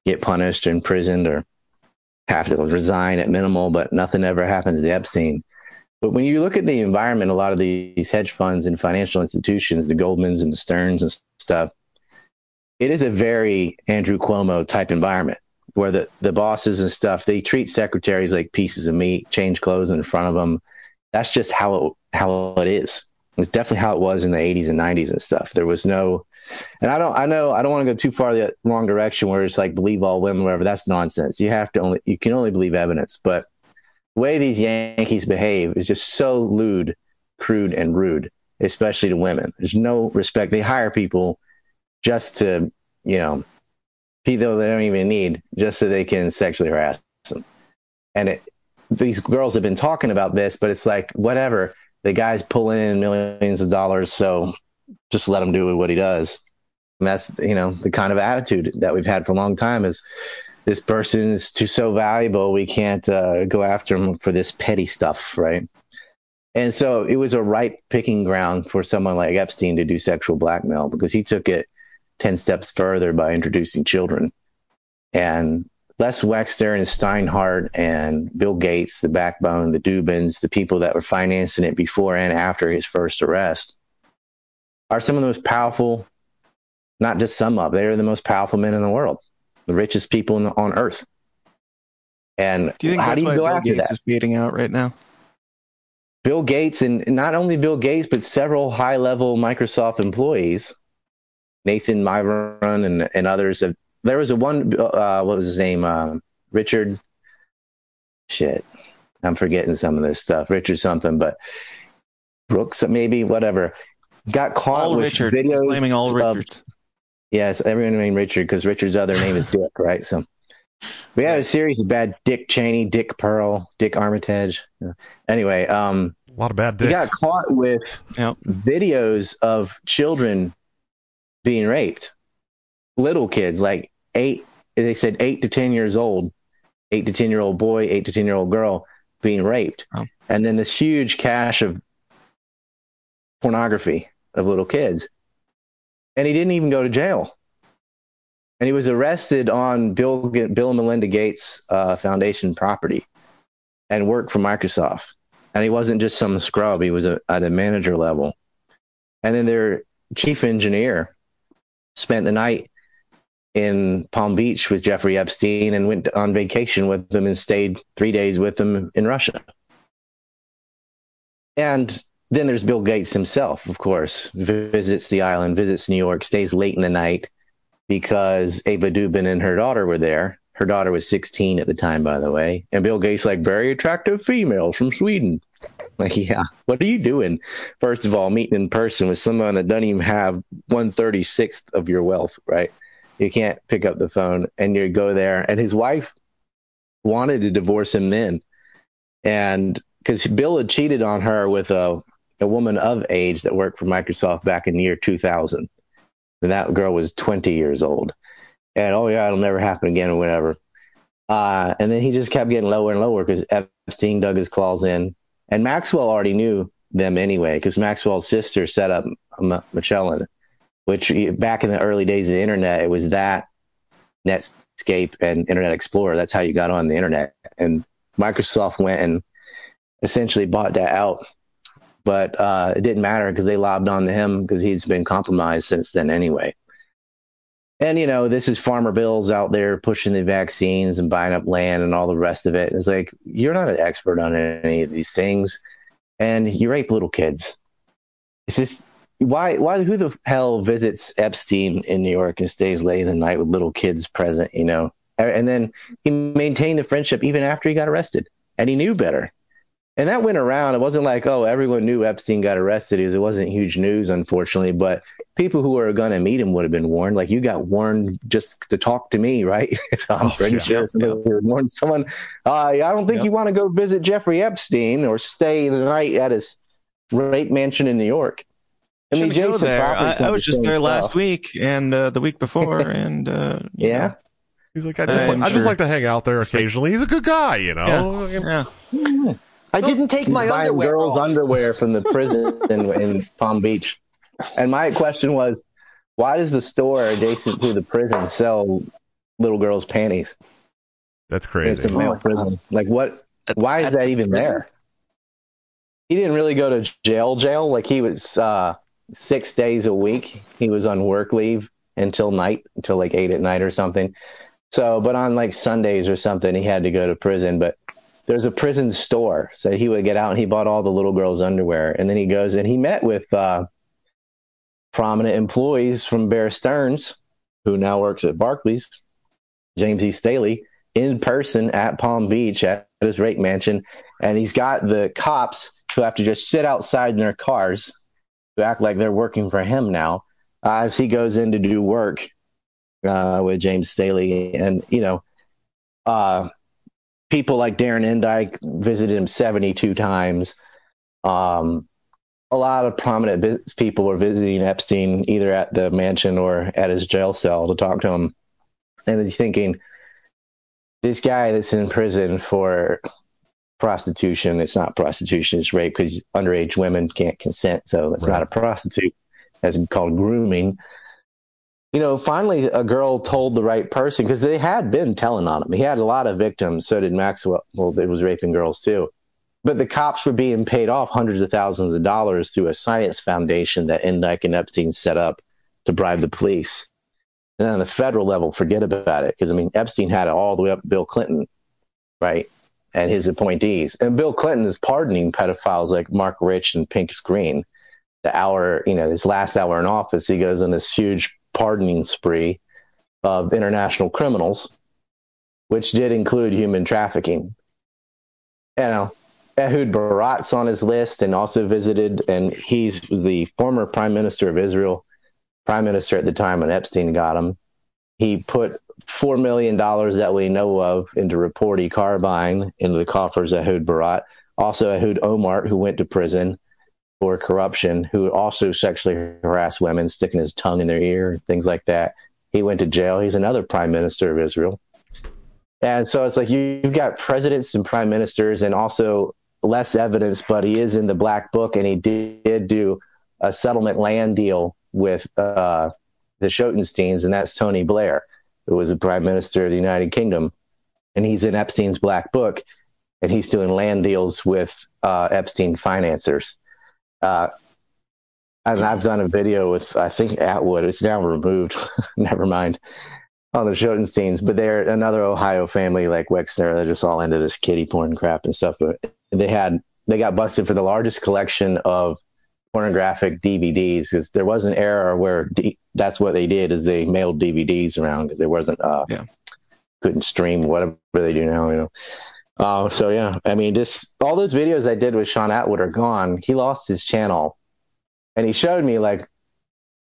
get punished or imprisoned or have to resign at minimal, but nothing ever happens to Epstein. But when you look at the environment, a lot of these hedge funds and financial institutions, the Goldmans and the Stearns and stuff, it is a very Andrew Cuomo type environment, where the bosses and stuff, they treat secretaries like pieces of meat, change clothes in front of them. That's just how it is. It's definitely how it was in the 80s and 90s and stuff. There was no And I don't want to go too far the wrong direction where it's like believe all women, whatever. That's nonsense. You can only believe evidence. But the way these Yankees behave is just so lewd, crude, and rude, especially to women. There's no respect. They hire people just to, people they don't even need, just so they can sexually harass them. And these girls have been talking about this, but it's like, whatever. The guy's pulling in millions of dollars, so just let him do what he does. And that's, the kind of attitude that we've had for a long time is this person is so valuable, we can't go after him for this petty stuff, right? And so it was a ripe picking ground for someone like Epstein to do sexual blackmail, because he took it 10 steps further by introducing children. And Les Wexner and Steinhardt and Bill Gates, the backbone, the Dubins, the people that were financing it before and after his first arrest, are some of the most powerful, not just some of, they are the most powerful men in the world, the richest people on earth. And do you think that's why Bill Gates is beating out right now? Bill Gates, and not only Bill Gates, but several high-level Microsoft employees, Nathan Myron and others have. There was what was his name? Richard. Shit. I'm forgetting some of this stuff. Richard something, but Brooks, maybe, whatever. Got caught all with Richard. Videos. He's blaming all Richards. Yes, everyone named Richard, because Richard's other name is Dick, right? So we had a series of bad Dick Cheney, Dick Pearl, Dick Armitage. Anyway. A lot of bad dicks. He got caught with videos of children being raped. Little kids, like they said 8 to 10 years old, 8 to 10 year old boy, 8 to 10 year old girl being raped, and then this huge cache of pornography of little kids, and he didn't even go to jail, and he was arrested on Bill and Melinda Gates Foundation property, and worked for Microsoft, and he wasn't just some scrub; he was at a manager level, and then their chief engineer spent the night in Palm Beach with Jeffrey Epstein and went on vacation with them and stayed 3 days with them in Russia. And then there's Bill Gates himself, of course, visits the island, visits New York, stays late in the night because Ava Dubin and her daughter were there. Her daughter was 16 at the time, by the way. And Bill Gates, like, very attractive female from Sweden. Like, yeah, what are you doing? First of all, meeting in person with someone that doesn't even have 1/36th of your wealth, right? You can't pick up the phone, and you go there. And his wife wanted to divorce him then. And because Bill had cheated on her with a woman of age that worked for Microsoft back in the year 2000. And that girl was 20 years old. And, it'll never happen again or whatever. And then he just kept getting lower and lower because Epstein dug his claws in. And Maxwell already knew them anyway, because Maxwell's sister set up Magellan, which back in the early days of the internet, it was that Netscape and Internet Explorer. That's how you got on the internet. And Microsoft went and essentially bought that out. But it didn't matter because they lobbed on to him because he's been compromised since then anyway. And, this is Farmer Bill's out there pushing the vaccines and buying up land and all the rest of it. It's like, you're not an expert on any of these things, and you rape little kids. It's just, why who the hell visits Epstein in New York and stays late in the night with little kids present, And then he maintained the friendship even after he got arrested, and he knew better. And that went around. It wasn't like, everyone knew Epstein got arrested, because it wasn't huge news, unfortunately. But people who were going to meet him would have been warned. Like, you got warned just to talk to me, right? So I'm pretty sure warned someone. I don't think you want to go visit Jeffrey Epstein or stay the night at his rape mansion in New York. I mean, Jason there. I was just there last week and the week before, and yeah. He's like, I just like to hang out there occasionally. He's a good guy, Yeah. I didn't take my underwear. Girls' underwear from the prison in Palm Beach. And my question was, why does the store adjacent to the prison sell little girls' panties? That's crazy. It's a male prison. Like, what? Why is that even there? He didn't really go to jail. Like, he was 6 days a week. He was on work leave until like 8 at night or something. So, but on like Sundays or something, he had to go to prison. But there's a prison store. So he would get out and he bought all the little girls' underwear. And then he goes and he met with prominent employees from Bear Stearns, who now works at Barclays, James E. Staley, in person at Palm Beach at his rape mansion. And he's got the cops who have to just sit outside in their cars to act like they're working for him now as he goes in to do work with James Staley. And, you know, people like Darren Endike visited him 72 times. A lot of prominent people were visiting Epstein either at the mansion or at his jail cell to talk to him. And he's thinking, this guy that's in prison for prostitution, it's not prostitution, it's rape, because underage women can't consent, so that's not a prostitute. That's called grooming. You know, finally a girl told the right person, because they had been telling on him. He had a lot of victims, so did Maxwell. Well, it was raping girls too. But the cops were being paid off hundreds of thousands of dollars through a science foundation that Endike and Epstein set up to bribe the police. And on the federal level, forget about it. Because, I mean, Epstein had it all the way up to Bill Clinton, right, and his appointees. And Bill Clinton is pardoning pedophiles like Mark Rich and Pincus Green. The hour, you know, his last hour in office, he goes on this huge pardoning spree of international criminals, which did include human trafficking. You know, Ehud Barat's on his list and also visited, and he's the former prime minister of Israel, prime minister at the time when Epstein got him. He put $4 million that we know of into Reporti Carbine into the coffers of Ehud Barat. Also Ehud Olmert, who went to prison for corruption, who also sexually harassed women, sticking his tongue in their ear, things like that. He went to jail. He's another prime minister of Israel. And so it's like you've got presidents and prime ministers, and also less evidence, but he is in the black book, and he did do a settlement land deal with the Schottensteins, and that's Tony Blair, who was the prime minister of the United Kingdom. And he's in Epstein's black book, and he's doing land deals with Epstein financiers. And I've done a video with, I think, Atwood. It's now removed. Never mind. On the Schottensteins, but they're another Ohio family like Wexner. They're just all into this kiddie porn crap and stuff. But they got busted for the largest collection of pornographic DVDs, because there was an era where that's what they did, is they mailed DVDs around because there wasn't couldn't stream whatever they do now, you know. So yeah, I mean, this all those videos I did with Sean Atwood are gone. He lost his channel, and he showed me like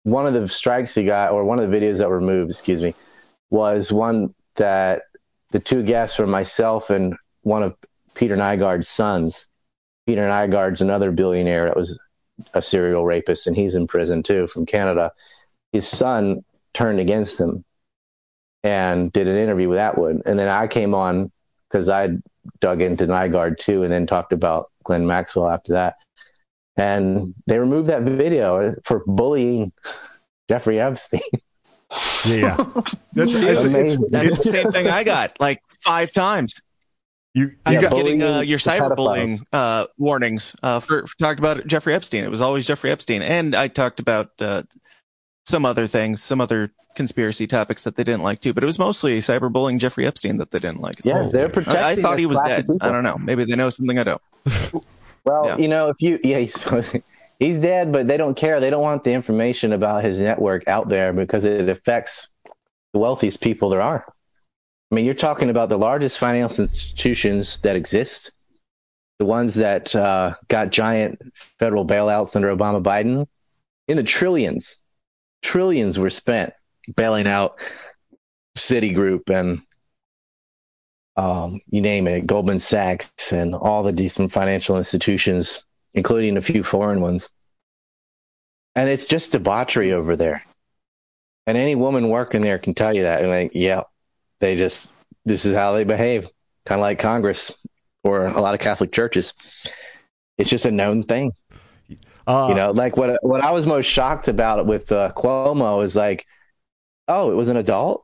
one of the strikes he got, or one of the videos that were removed, excuse me, was one that the two guests were myself and one of Peter Nygaard's sons. Peter Nygaard's another billionaire that was a serial rapist, and he's in prison too, from Canada. His son turned against him and did an interview with Atwood. And then I came on because I dug into Nygaard too, and then talked about Glenn Maxwell after that. And they removed that video for bullying Jeffrey Epstein. Yeah, that's the same thing I got like 5 times. You got getting your cyberbullying warnings for talked about Jeffrey Epstein. It was always Jeffrey Epstein, and I talked about some other things, some other conspiracy topics that they didn't like too. But it was mostly cyberbullying Jeffrey Epstein that they didn't like. Yeah, they're protecting. I thought he was dead. People. I don't know. Maybe they know something I don't. Well, yeah. You know, if you he's dead, but they don't care. They don't want the information about his network out there because it affects the wealthiest people there are. I mean, you're talking about the largest financial institutions that exist, the ones that got giant federal bailouts under Obama Biden, in the trillions. Trillions were spent bailing out Citigroup and you name it, Goldman Sachs and all the decent financial institutions, including a few foreign ones. And it's just debauchery over there. And any woman working there can tell you that. And like, yeah, this is how they behave. Kind of like Congress or a lot of Catholic churches. It's just a known thing. You know, like what I was most shocked about with Cuomo is like, oh, it was an adult?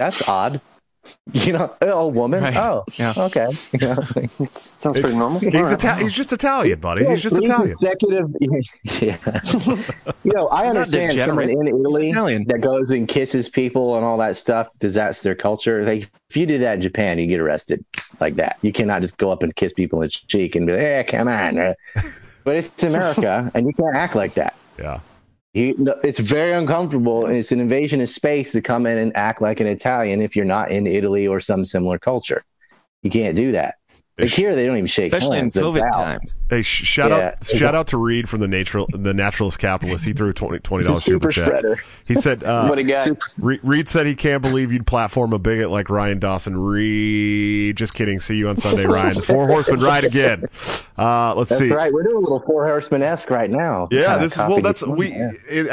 That's odd. You know, a woman. Right. Oh, yeah. Okay. Yeah. Sounds pretty normal. He's just Italian, buddy. Yeah, he's just Italian. Executive. Yeah. You know, I understand someone in Italy that goes and kisses people and all that stuff, because that's their culture. Like, if you do that in Japan, you get arrested like that. You cannot just go up and kiss people in the cheek and be like, "Hey, come on." But it's America, and you can't act like that. Yeah. It's very uncomfortable. It's an invasion of space to come in and act like an Italian if you're not in Italy or some similar culture. You can't do that. Like here, they don't even shake hands. Especially in COVID times. Hey, shout out to Reed from the Naturalist Capitalist. He threw $20 super spreader. He said, "What he got?" Reed said he can't believe you'd platform a bigot like Ryan Dawson. Reed, just kidding. See you on Sunday, Ryan. The Four Horsemen ride again. Let's see. Right, we're doing a little Four Horsemen-esque right now. Yeah, this is I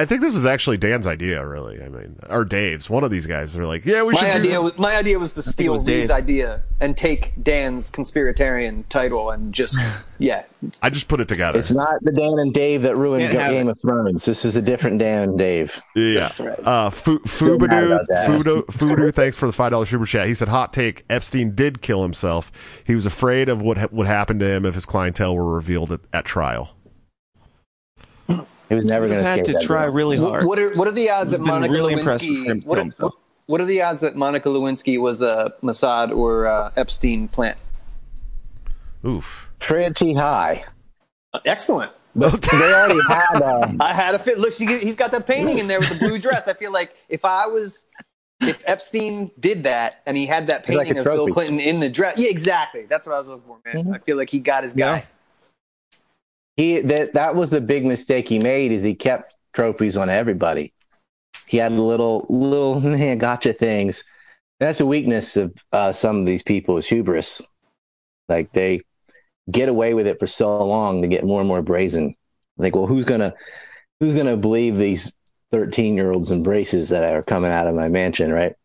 think this is actually Dan's idea, really. I mean, or Dave's. One of these guys are like, yeah, we should. My idea was to steal Reed's idea and take Dan's conspiracy title and just I just put it together. It's not the Dan and Dave that ruined Game of Thrones. This is a different Dan and Dave. Yeah, that's right. Fudu, thanks for the $5 super chat. He said, "Hot take: Epstein did kill himself. He was afraid of what would happen to him if his clientele were revealed at trial. He was never going to had to try down. Really hard. What are the odds that Monica Lewinsky? What are the odds that Monica Lewinsky was a Mossad or Epstein plant?" Oof. Pretty high. Excellent. But they already had I had a fit. Look, he's got that painting in there with the blue dress. I feel like if Epstein did that and he had that painting of Bill Clinton in the dress. Yeah, exactly. That's what I was looking for, man. Mm-hmm. I feel like he got his guy. That was the big mistake he made is he kept trophies on everybody. He had little gotcha things. And that's a weakness of some of these people is hubris. Like they get away with it for so long, they get more and more brazen. Like, well, who's gonna believe these 13-year-olds in braces that are coming out of my mansion, right?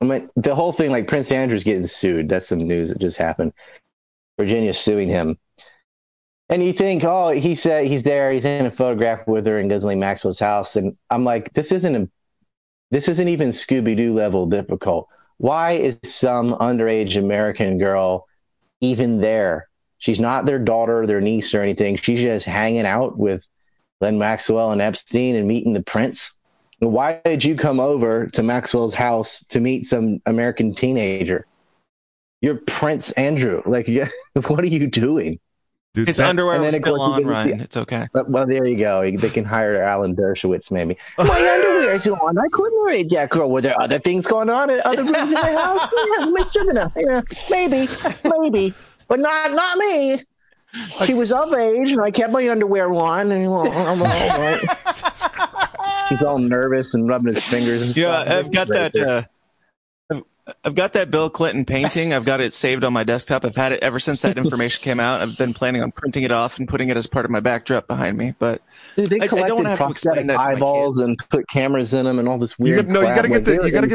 I mean, the whole thing, like Prince Andrew's getting sued. That's some news that just happened. Virginia's suing him, and you think, oh, he said he's there, he's in a photograph with her in Ghislaine Maxwell's house, and I'm like, this isn't even Scooby-Doo level difficult. Why is some underage American girl even there? She's not their daughter, their niece, or anything. She's just hanging out with Len Maxwell and Epstein and meeting the prince. Why did you come over to Maxwell's house to meet some American teenager? You're Prince Andrew. Like, yeah, what are you doing? Dude, his underwear was still on, Ryan. It's okay. Well, there you go. They can hire Alan Dershowitz, maybe. My underwear is on. I couldn't read that girl. Were there other things going on in other rooms in my house? Yeah, maybe. But not me. She was of age, and I kept my underwear on. And I'm all right. She's all nervous and rubbing his fingers. And stuff. I've got that Bill Clinton painting. I've got it saved on my desktop. I've had it ever since that information came out. I've been planning on printing it off and putting it as part of my backdrop behind me. But dude, they I don't have to explain that. Eyeballs and put cameras in them and all this weird. You got to get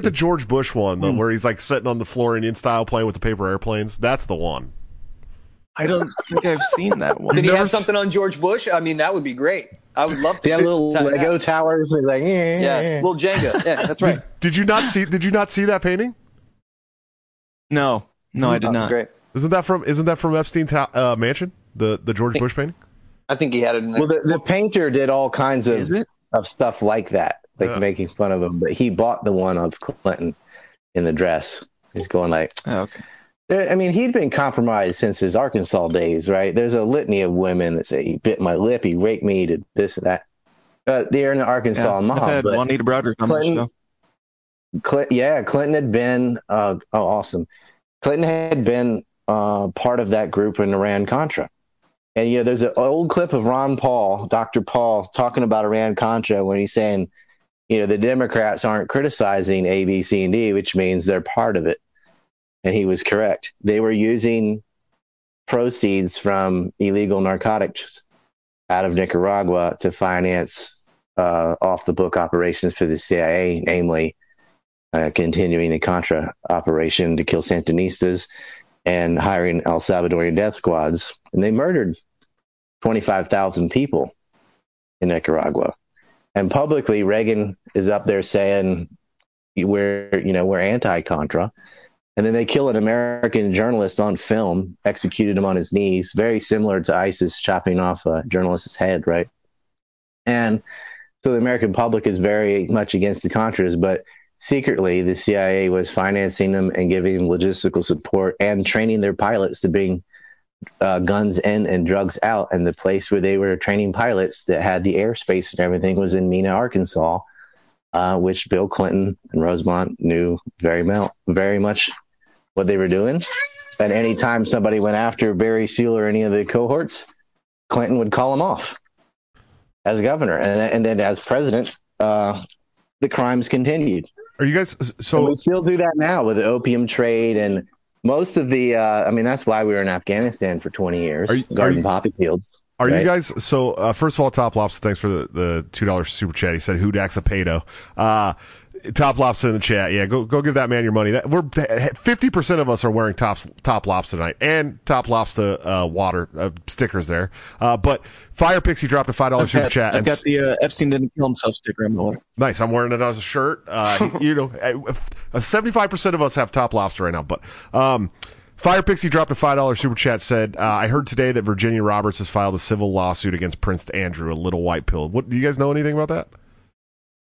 the George Bush one though, where he's like sitting on the floor and in style playing with the paper airplanes. That's the one. I don't think I've seen that one. Did he have something on George Bush? I mean, that would be great. I would love to. Yeah, little Lego towers. Like little Jenga. Yeah, that's right. Did you not see that painting? No, I did not. Great. Isn't that from Epstein's mansion? The George Bush painting? I think he had it in there. Well, the painter did all kinds of stuff like that, making fun of him. But he bought the one of Clinton in the dress. He's going like, oh, okay. I mean, he'd been compromised since his Arkansas days, right? There's a litany of women that say he bit my lip, he raped me, did this and that. They're in the Arkansas mob. I've had Juanita Broderick on the show. Clinton had been awesome. Clinton had been part of that group in Iran-Contra. And, you know, there's an old clip of Ron Paul, Dr. Paul, talking about Iran-Contra when he's saying, you know, the Democrats aren't criticizing A, B, C, and D, which means they're part of it. And he was correct. They were using proceeds from illegal narcotics out of Nicaragua to finance off-the-book operations for the CIA, namely continuing the Contra operation to kill Sandinistas and hiring El Salvadorian death squads. And they murdered 25,000 people in Nicaragua. And publicly, Reagan is up there saying, we're anti-Contra. And then they kill an American journalist on film, executed him on his knees, very similar to ISIS chopping off a journalist's head, right? And so the American public is very much against the Contras, but secretly, the CIA was financing them and giving them logistical support and training their pilots to being guns in and drugs out. And the place where they were training pilots that had the airspace and everything was in Mena, Arkansas, which Bill Clinton and Rosemont knew very much what they were doing. And any time somebody went after Barry Seal or any of the cohorts, Clinton would call him off as governor. And then as president, the crimes continued. Are you guys so? And we still do that now with the opium trade and most of the. I mean, that's why we were in Afghanistan for 20 years, guarding poppy fields. Are you guys so? First of all, Top Lobster, thanks for the $2 super chat. He said, "Who dax a pedo?" Top Lobster in the chat. Yeah, go give that man your money. That we're 50% of us are wearing Top Lobster tonight and Top Lobster water stickers there. But Fire Pixie dropped a $5 super chat. I've got the Epstein didn't kill himself sticker. Nice. I'm wearing it as a shirt. You know, 75% of us have Top Lobster right now. But Fire Pixie dropped a $5 super chat. Said, "I heard today that Virginia Roberts has filed a civil lawsuit against Prince Andrew, a little white pill. What do you guys know anything about that?"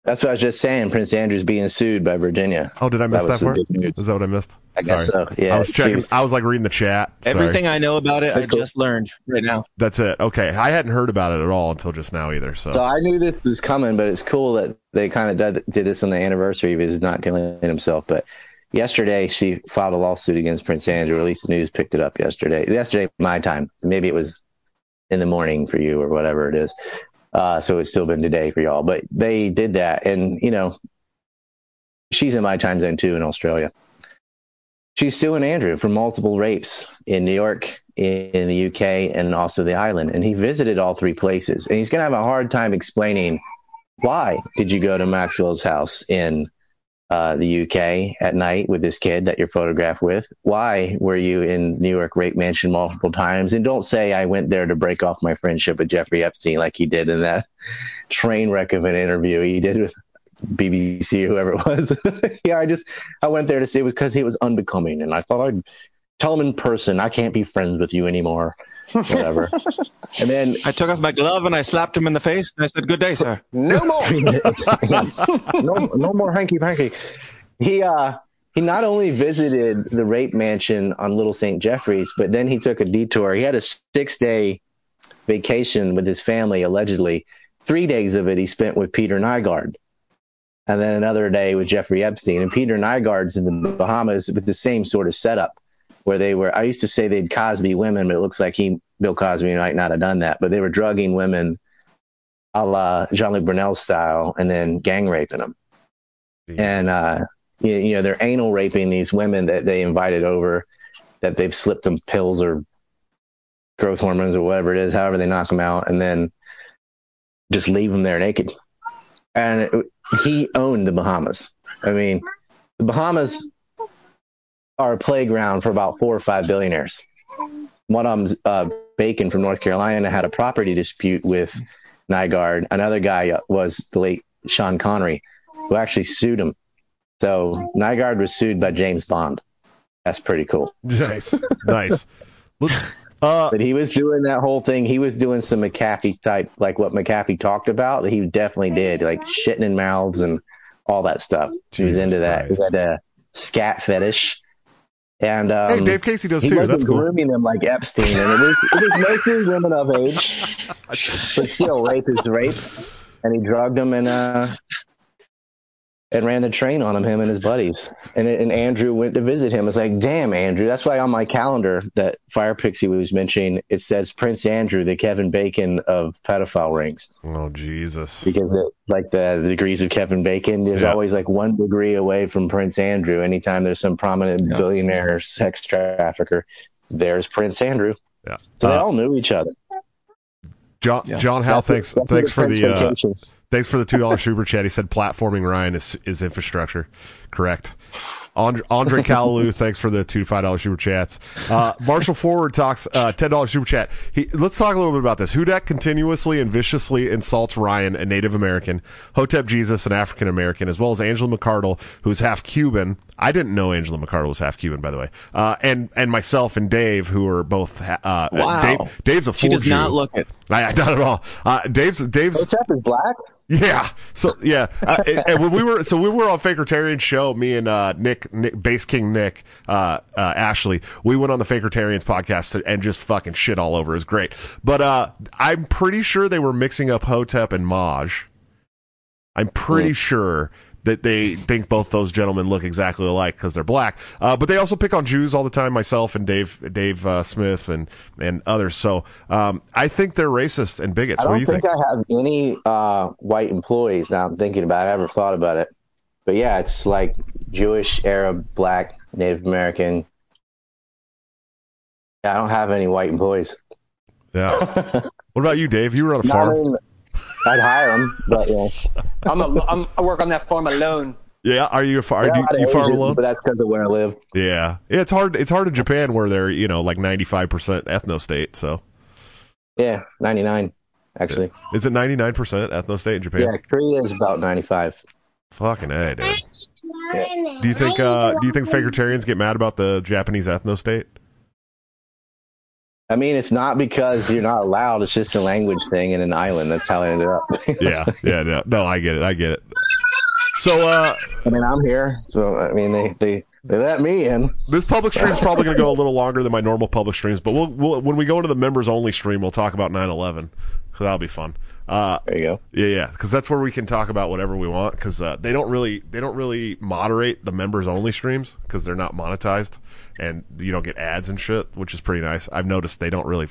That's what I was just saying. Prince Andrew's being sued by Virginia. Oh, did I miss that part? Is that what I missed? I guess so. Yeah, I was checking. I was like reading the chat. Everything I know about it, I just learned right now. That's it. Okay, I hadn't heard about it at all until just now either. So I knew this was coming, but it's cool that they kind of did this on the anniversary of his not killing himself. But yesterday, she filed a lawsuit against Prince Andrew. At least the news picked it up yesterday. Yesterday, my time. Maybe it was in the morning for you or whatever it is. So it's still been today for y'all, but they did that. And, you know, she's in my time zone too in Australia. She's suing Andrew for multiple rapes in New York, in the UK, and also the island. And he visited all three places, and he's going to have a hard time explaining why did you go to Maxwell's house in the UK at night with this kid that you're photographed with? Why were you in New York Rape Mansion multiple times? And don't say I went there to break off my friendship with Jeffrey Epstein like he did in that train wreck of an interview he did with BBC, whoever it was. Yeah, I went there to see it was because he was unbecoming, and I thought I'd tell him in person, I can't be friends with you anymore. Whatever. And then I took off my glove and I slapped him in the face and I said, "Good day, sir. No more." No more hanky panky. He not only visited the rape mansion on Little St. Jeffrey's, but then he took a detour. He had a 6-day vacation with his family, allegedly. 3 days of it he spent with Peter Nygaard, and then another day with Jeffrey Epstein. And Peter Nygaard's in the Bahamas with the same sort of setup, where they were, I used to say they'd Cosby women, but it looks like Bill Cosby might not have done that, but they were drugging women a la Jean-Luc Brunel style and then gang raping them. Jeez. And, you know, they're anal raping these women that they invited over, that they've slipped them pills or growth hormones or whatever it is, however they knock them out, and then just leave them there naked. And he owned the Bahamas. I mean, the Bahamas are a playground for about 4 or 5 billionaires. One of them's Bacon from North Carolina, had a property dispute with Nygaard. Another guy was the late Sean Connery, who actually sued him. So Nygaard was sued by James Bond. That's pretty cool. Nice. Nice. But he was doing that whole thing. He was doing some McAfee type, like what McAfee talked about. He definitely did, like shitting in mouths and all that stuff. He was into that. He had a scat fetish. And hey, Dave Casey does too. That's cool. He wasn't grooming them like Epstein, and it was mostly women of age. But still, rape is rape. And he drugged them and ran the train on him and his buddies. And Andrew went to visit him. It's like, damn, Andrew. That's why on my calendar that Fire Pixie was mentioning, it says Prince Andrew, the Kevin Bacon of pedophile rings. Oh Jesus! Because the degrees of Kevin Bacon, there's always like 1 degree away from Prince Andrew. Anytime there's some prominent billionaire sex trafficker, there's Prince Andrew. Yeah, so they all knew each other. John Howe, thanks for the thanks for the $2 super chat. He said platforming Ryan is infrastructure. Correct. Andre Kalaloo, thanks for the $2 to $5 super chats. Marshall Forward talks $10 super chat. Let's talk a little bit about this. Hudak continuously and viciously insults Ryan, a Native American, Hotep Jesus, an African American, as well as Angela McCardle, who's half Cuban. I didn't know Angela McCardle was half Cuban, by the way. And myself and Dave, who are both wow. Dave's a full Jew. She does not look it. Not at all. Dave's Hotep is black. Yeah. So yeah, and when we were on Fakertarian's show, me and Nick Bass King Nick Ashley, we went on the Fakertarian's podcast and just fucking shit all over. It was great. But I'm pretty sure they were mixing up Hotep and Maj. I'm pretty sure that they think both those gentlemen look exactly alike because they're black. But they also pick on Jews all the time, myself and Dave Smith and others. So I think they're racist and bigots. What do you think? I don't think I have any white employees now I'm thinking about it. I haven't thought about it. But yeah, it's like Jewish, Arab, black, Native American. I don't have any white employees. Yeah. What about you, Dave? You were on a farm. I'd hire him, but yeah. I work on that farm alone. Yeah, are you a farm? Do you farm alone? But that's because of where I live. Yeah, it's hard. It's hard in Japan where they're like 95% ethno state. So yeah, 99 actually. Yeah. Is it 99% ethno state in Japan? Yeah, Korea is about 95. Fucking A, dude. Yeah. Do you think? Do you think Fakertarians get mad about the Japanese ethno state? I mean, it's not because you're not allowed. It's just a language thing in an island. That's how I ended up. No, I get it. So, I mean, I'm here. So, I mean, they let me in. This public stream's probably going to go a little longer than my normal public streams, but we'll when we go into the members only stream, we'll talk about 9/11. So that'll be fun. There you go. Yeah, because that's where we can talk about whatever we want. Because they don't really moderate the members only streams because they're not monetized, and you don't get ads and shit, which is pretty nice. I've noticed they don't really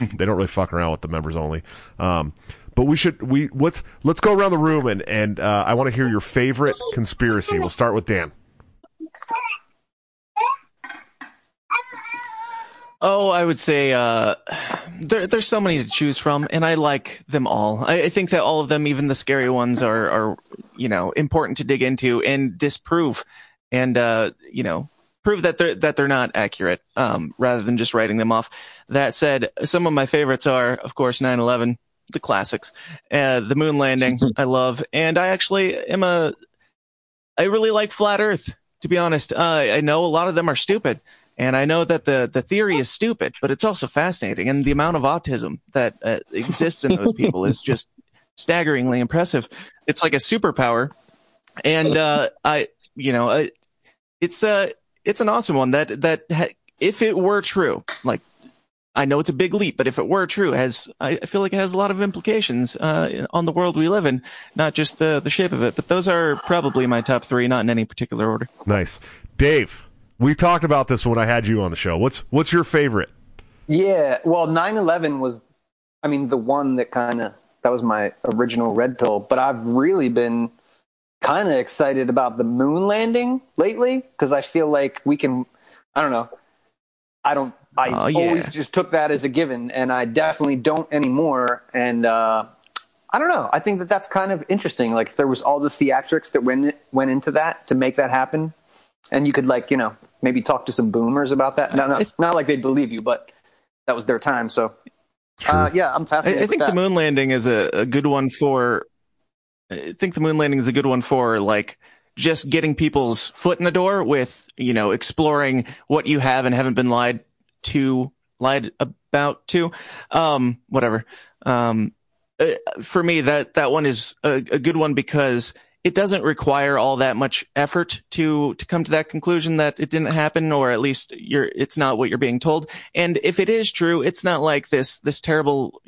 fuck around with the members only. But let's go around the room and I want to hear your favorite conspiracy. We'll start with Dan. Oh, I would say there's so many to choose from, and I like them all. I think that all of them, even the scary ones, are important to dig into and disprove, and prove that they're not accurate, rather than just writing them off. That said, some of my favorites are, of course, 9/11, the classics, the moon landing. I love, and I actually I really like flat Earth. To be honest, I know a lot of them are stupid. And I know that the theory is stupid, but it's also fascinating. And the amount of autism that exists in those people is just staggeringly impressive. It's like a superpower. And it's an awesome one that if it were true, like I know it's a big leap, but if it were true, I feel like it has a lot of implications on the world we live in, not just the shape of it. But those are probably my top three, not in any particular order. Nice. Dave. We talked about this when I had you on the show. What's your favorite? Yeah, well, 9/11 was, I mean, the one that was my original red pill. But I've really been kind of excited about the moon landing lately because I feel like we can. I don't know. I always just took that as a given, and I definitely don't anymore. And I don't know. I think that's kind of interesting. Like if there was all the theatrics that went into that to make that happen. And you could, like, maybe talk to some boomers about that. No, not like they'd believe you, but that was their time. So, I'm fascinated. I think the moon landing is a good one for. I think the moon landing is a good one for like just getting people's foot in the door with exploring what you have and haven't been lied about to, whatever. For me, that one is a good one because. It doesn't require all that much effort to come to that conclusion that it didn't happen, or at least it's not what you're being told. And if it is true, it's not like this terrible,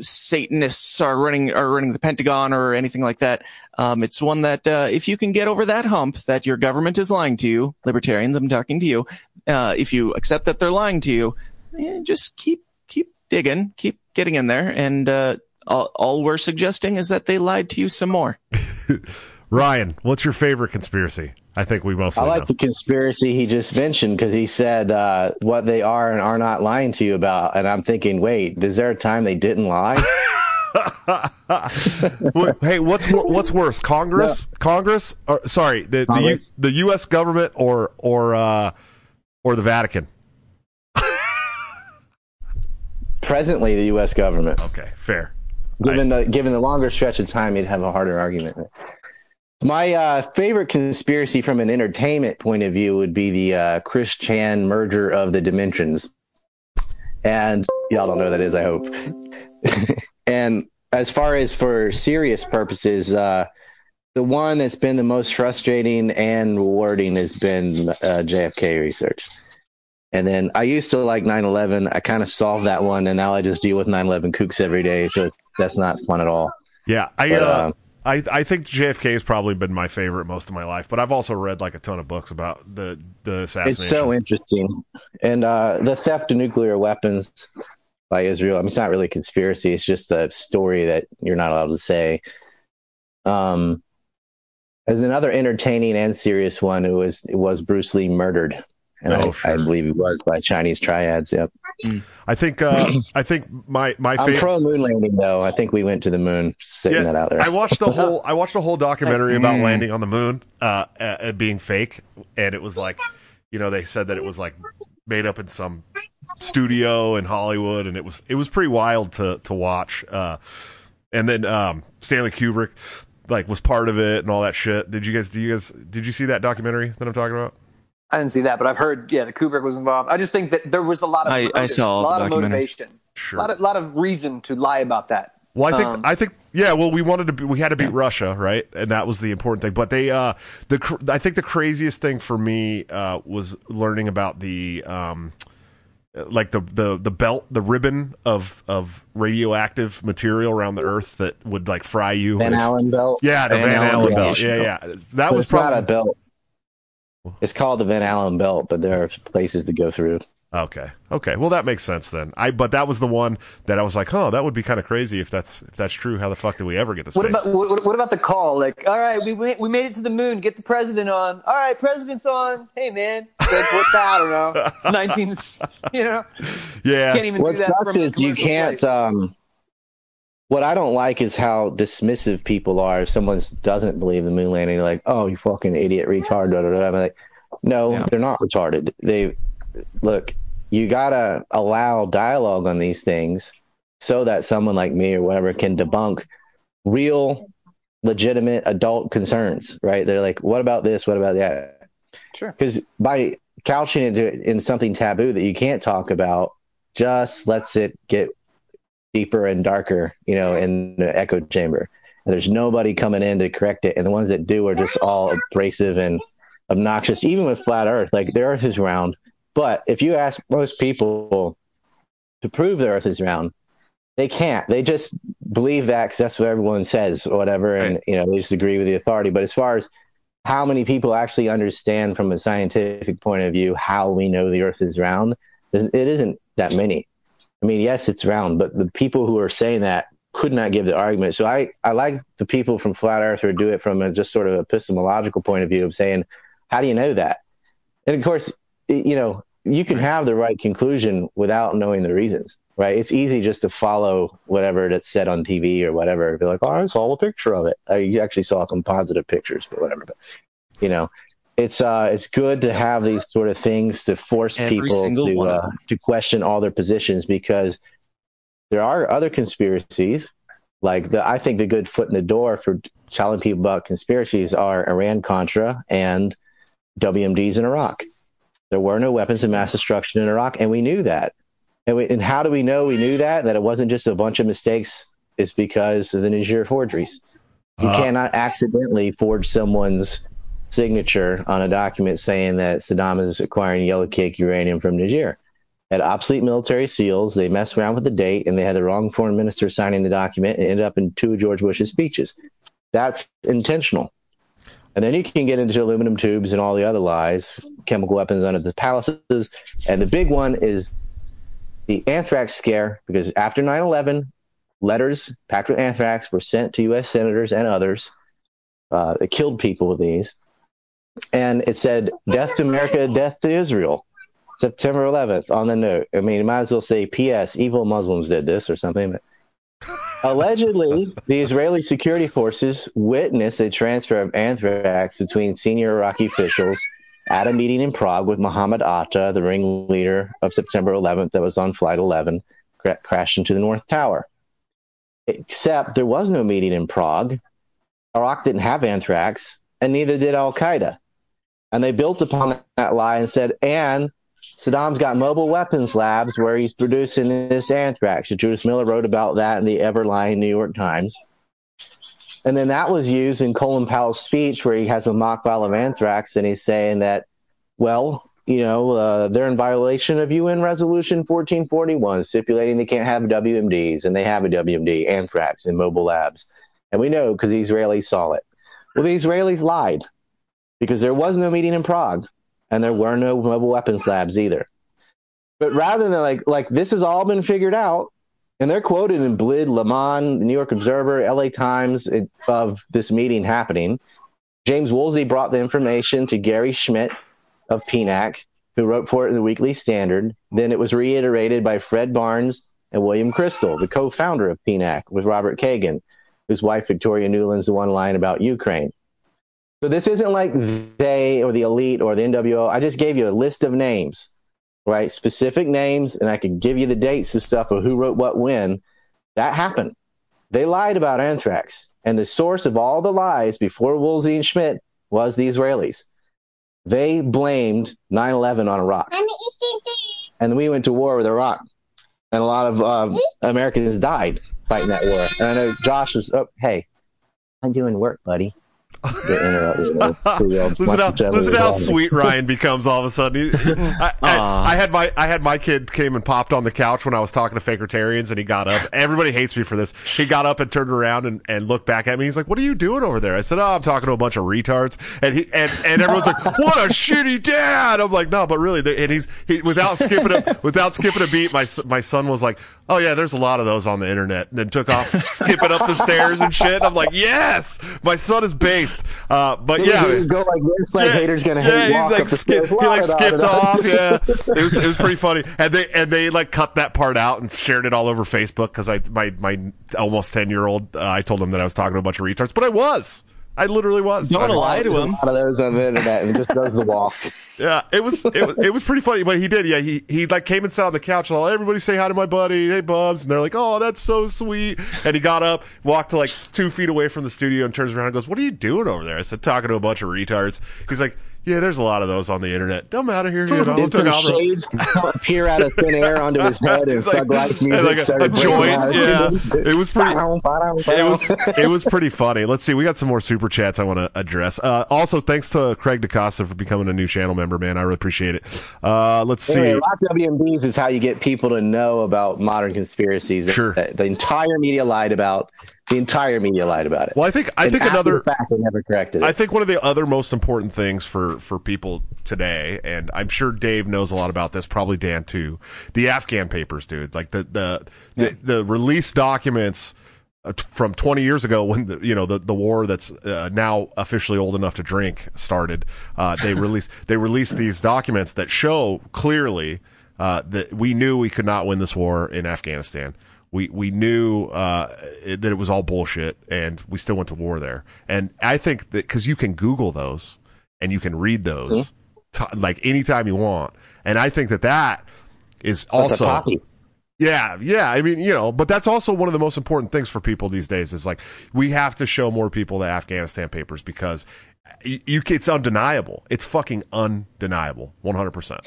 Satanists are running the Pentagon or anything like that. It's one that if you can get over that hump that your government is lying to you, libertarians, I'm talking to you. If you accept that they're lying to you, just keep digging, keep getting in there, and all we're suggesting is that they lied to you some more. Ryan, what's your favorite conspiracy? I think we mostly know. The conspiracy he just mentioned because he said what they are and are not lying to you about. And I'm thinking, wait, is there a time they didn't lie? Hey, what's worse, Congress? No. Congress? Or, sorry, Congress? The U.S. government or the Vatican? Presently, the U.S. government. Okay, fair. Given the longer stretch of time, you'd have a harder argument. My favorite conspiracy from an entertainment point of view would be the Chris Chan merger of the dimensions. And y'all don't know what that is, I hope. And as far as for serious purposes, the one that's been the most frustrating and rewarding has been JFK research. And then I used to like 9/11. I kind of solved that one, and now I just deal with 9/11 kooks every day. So that's not fun at all. Yeah, I think JFK has probably been my favorite most of my life, but I've also read like a ton of books about the assassination. It's so interesting, and the theft of nuclear weapons by Israel. I mean, it's not really a conspiracy; it's just a story that you're not allowed to say. As another entertaining and serious one, it was Bruce Lee murdered. And I believe he was by Chinese triads. Yep. I think my favorite. I'm pro moon landing though. I think we went to the moon. That out there. I watched the whole documentary about landing on the moon being fake, and it was like, you know, they said that it was like made up in some studio in Hollywood, and it was pretty wild to watch. And then Stanley Kubrick like was part of it and all that shit. Did you see that documentary that I'm talking about? I didn't see that, but I've heard, yeah, that Kubrick was involved. I just think that there was a lot of motivation, sure. a lot of reason to lie about that. Well, I think we wanted to be, we had to beat Russia, right? And that was the important thing. But they, I think the craziest thing for me was learning about the, like the belt, the ribbon of radioactive material around the Earth that would like fry you. Van Allen belt. Yeah, the Van Allen belt. Yeah. That so was probably not a belt. It's called the Van Allen belt, but there are places to go through. Okay. Well, that makes sense then. But that was the one that I was like, oh, that would be kind of crazy if that's true. How the fuck did we ever get this? What about the call? Like, all right, we made it to the moon. Get the president on. All right, president's on. Hey man, like, what the, I don't know. It's 19th, you know. Yeah. You can't even what do that sucks is you can't. What I don't like is how dismissive people are. If someone doesn't believe the moon landing, like, "Oh, you fucking idiot, retard." Blah, blah, blah. I'm like, no, They're not retarded. You gotta allow dialogue on these things so that someone like me or whatever can debunk real, legitimate adult concerns. Right? They're like, "What about this? What about that?" Sure. Because by couching it in something taboo that you can't talk about, just lets it get deeper and darker, you know, in the echo chamber. And there's nobody coming in to correct it. And the ones that do are just all abrasive and obnoxious, even with flat Earth. Like, the Earth is round. But if you ask most people to prove the Earth is round, they can't. They just believe that because that's what everyone says or whatever. And, you know, they just agree with the authority. But as far as how many people actually understand from a scientific point of view how we know the Earth is round, it isn't that many. I mean, yes, it's round, but the people who are saying that could not give the argument. So I like the people from Flat Earth who do it from a just sort of epistemological point of view of saying, how do you know that? And of course, you know, you can have the right conclusion without knowing the reasons, right? It's easy just to follow whatever that's said on TV or whatever. Be like, oh, I saw a picture of it. You actually saw composite of pictures, but whatever. But, you know, it's good to have these sort of things to force people to question all their positions, because there are other conspiracies. Like I think the good foot in the door for telling people about conspiracies are Iran-Contra and WMDs in Iraq. There were no weapons of mass destruction in Iraq, and we knew that. And how do we know we knew that? That it wasn't just a bunch of mistakes. It's because of the Niger forgeries. You cannot accidentally forge someone's signature on a document saying that Saddam is acquiring yellow cake uranium from Niger. Had obsolete military seals, they messed around with the date, and they had the wrong foreign minister signing the document, and ended up in two of George Bush's speeches. That's intentional. And then you can get into aluminum tubes and all the other lies, chemical weapons under the palaces. And the big one is the anthrax scare, because after 9/11, letters packed with anthrax were sent to U.S. senators and others. It killed people with these. And it said, death to America, death to Israel, September 11th on the note. I mean, you might as well say, P.S. evil Muslims did this or something. But allegedly, the Israeli security forces witnessed a transfer of anthrax between senior Iraqi officials at a meeting in Prague with Mohammed Atta, the ringleader of September 11th that was on Flight 11, crashed into the North Tower. Except there was no meeting in Prague. Iraq didn't have anthrax, and neither did Al-Qaeda. And they built upon that lie and said, and Saddam's got mobile weapons labs where he's producing this anthrax. Judith Miller wrote about that in the ever-lying New York Times. And then that was used in Colin Powell's speech where he has a mock vial of anthrax, and he's saying that, well, you know, they're in violation of UN Resolution 1441, stipulating they can't have WMDs, and they have a WMD, anthrax, in mobile labs. And we know because the Israelis saw it. Well, the Israelis lied because there was no meeting in Prague, and there were no mobile weapons labs either. But rather than like this has all been figured out, and they're quoted in Blid, Le Monde, New York Observer, LA Times of this meeting happening. James Woolsey brought the information to Gary Schmidt of PNAC, who wrote for it in the Weekly Standard. Then it was reiterated by Fred Barnes and William Kristol, the co-founder of PNAC, with Robert Kagan, whose wife Victoria Newland's the one lying about Ukraine. So this isn't like they or the elite or the NWO. I just gave you a list of names, right? Specific names, and I could give you the dates and stuff of who wrote what when. That happened. They lied about anthrax, and the source of all the lies before Woolsey and Schmidt was the Israelis. They blamed 9/11 on Iraq, and we went to war with Iraq, and a lot of Americans died fighting that war. And I know Josh was, oh, hey, I'm doing work, buddy. Listen to how sweet Ryan becomes all of a sudden. I had my kid came and popped on the couch when I was talking to Fakertarians, and he got up. Everybody hates me for this. He got up and turned around and looked back at me. He's like, "What are you doing over there?" I said, "Oh, I'm talking to a bunch of retards." And he and everyone's like, "What a shitty dad." I'm like, "No, but really." And he without skipping a beat, my son was like, "Oh yeah, there's a lot of those on the internet," and then took off skipping up the stairs and shit. And I'm like, "Yes, my son is based." But yeah, go like this, like yeah, haters gonna hate. Yeah, he skipped off. Yeah, it was pretty funny, and they like cut that part out and shared it all over Facebook because my almost 10-year-old I told him that I was talking to a bunch of retards, but I literally was. Don't lie to him. A lot of those on the internet, and just does the walk. Yeah, it was pretty funny, but he did. Yeah, he like came and sat on the couch. All everybody say hi to my buddy. Hey, Bubs, and they're like, "Oh, that's so sweet." And he got up, walked to like 2 feet away from the studio, and turns around and goes, "What are you doing over there?" I said, "Talking to a bunch of retards." He's like, "Yeah, there's a lot of those on the internet. I'm out of here." You know, some shades appear out of thin air onto his head, and Thug Life music like a joint. Yeah, it was pretty. It was pretty funny. Let's see. We got some more super chats I want to address. Also, thanks to Craig DaCosta for becoming a new channel member, man. I really appreciate it. Let's see. Anyway, WMDs is how you get people to know about modern conspiracies. Sure, the entire media lied about. The entire media lied about it. Well, I think another fact they never corrected it. I think one of the other most important things for people today, and I'm sure Dave knows a lot about this, probably Dan too, the Afghan papers, dude. Like the release documents from 20 years ago when the war that's now officially old enough to drink started. They released these documents that show clearly that we knew we could not win this war in Afghanistan. We knew that it was all bullshit, and we still went to war there. And I think that because you can Google those and you can read those like anytime you want. And I think that is also, yeah. I mean, but that's also one of the most important things for people these days is like we have to show more people the Afghanistan papers because it's undeniable. It's fucking undeniable, 100%.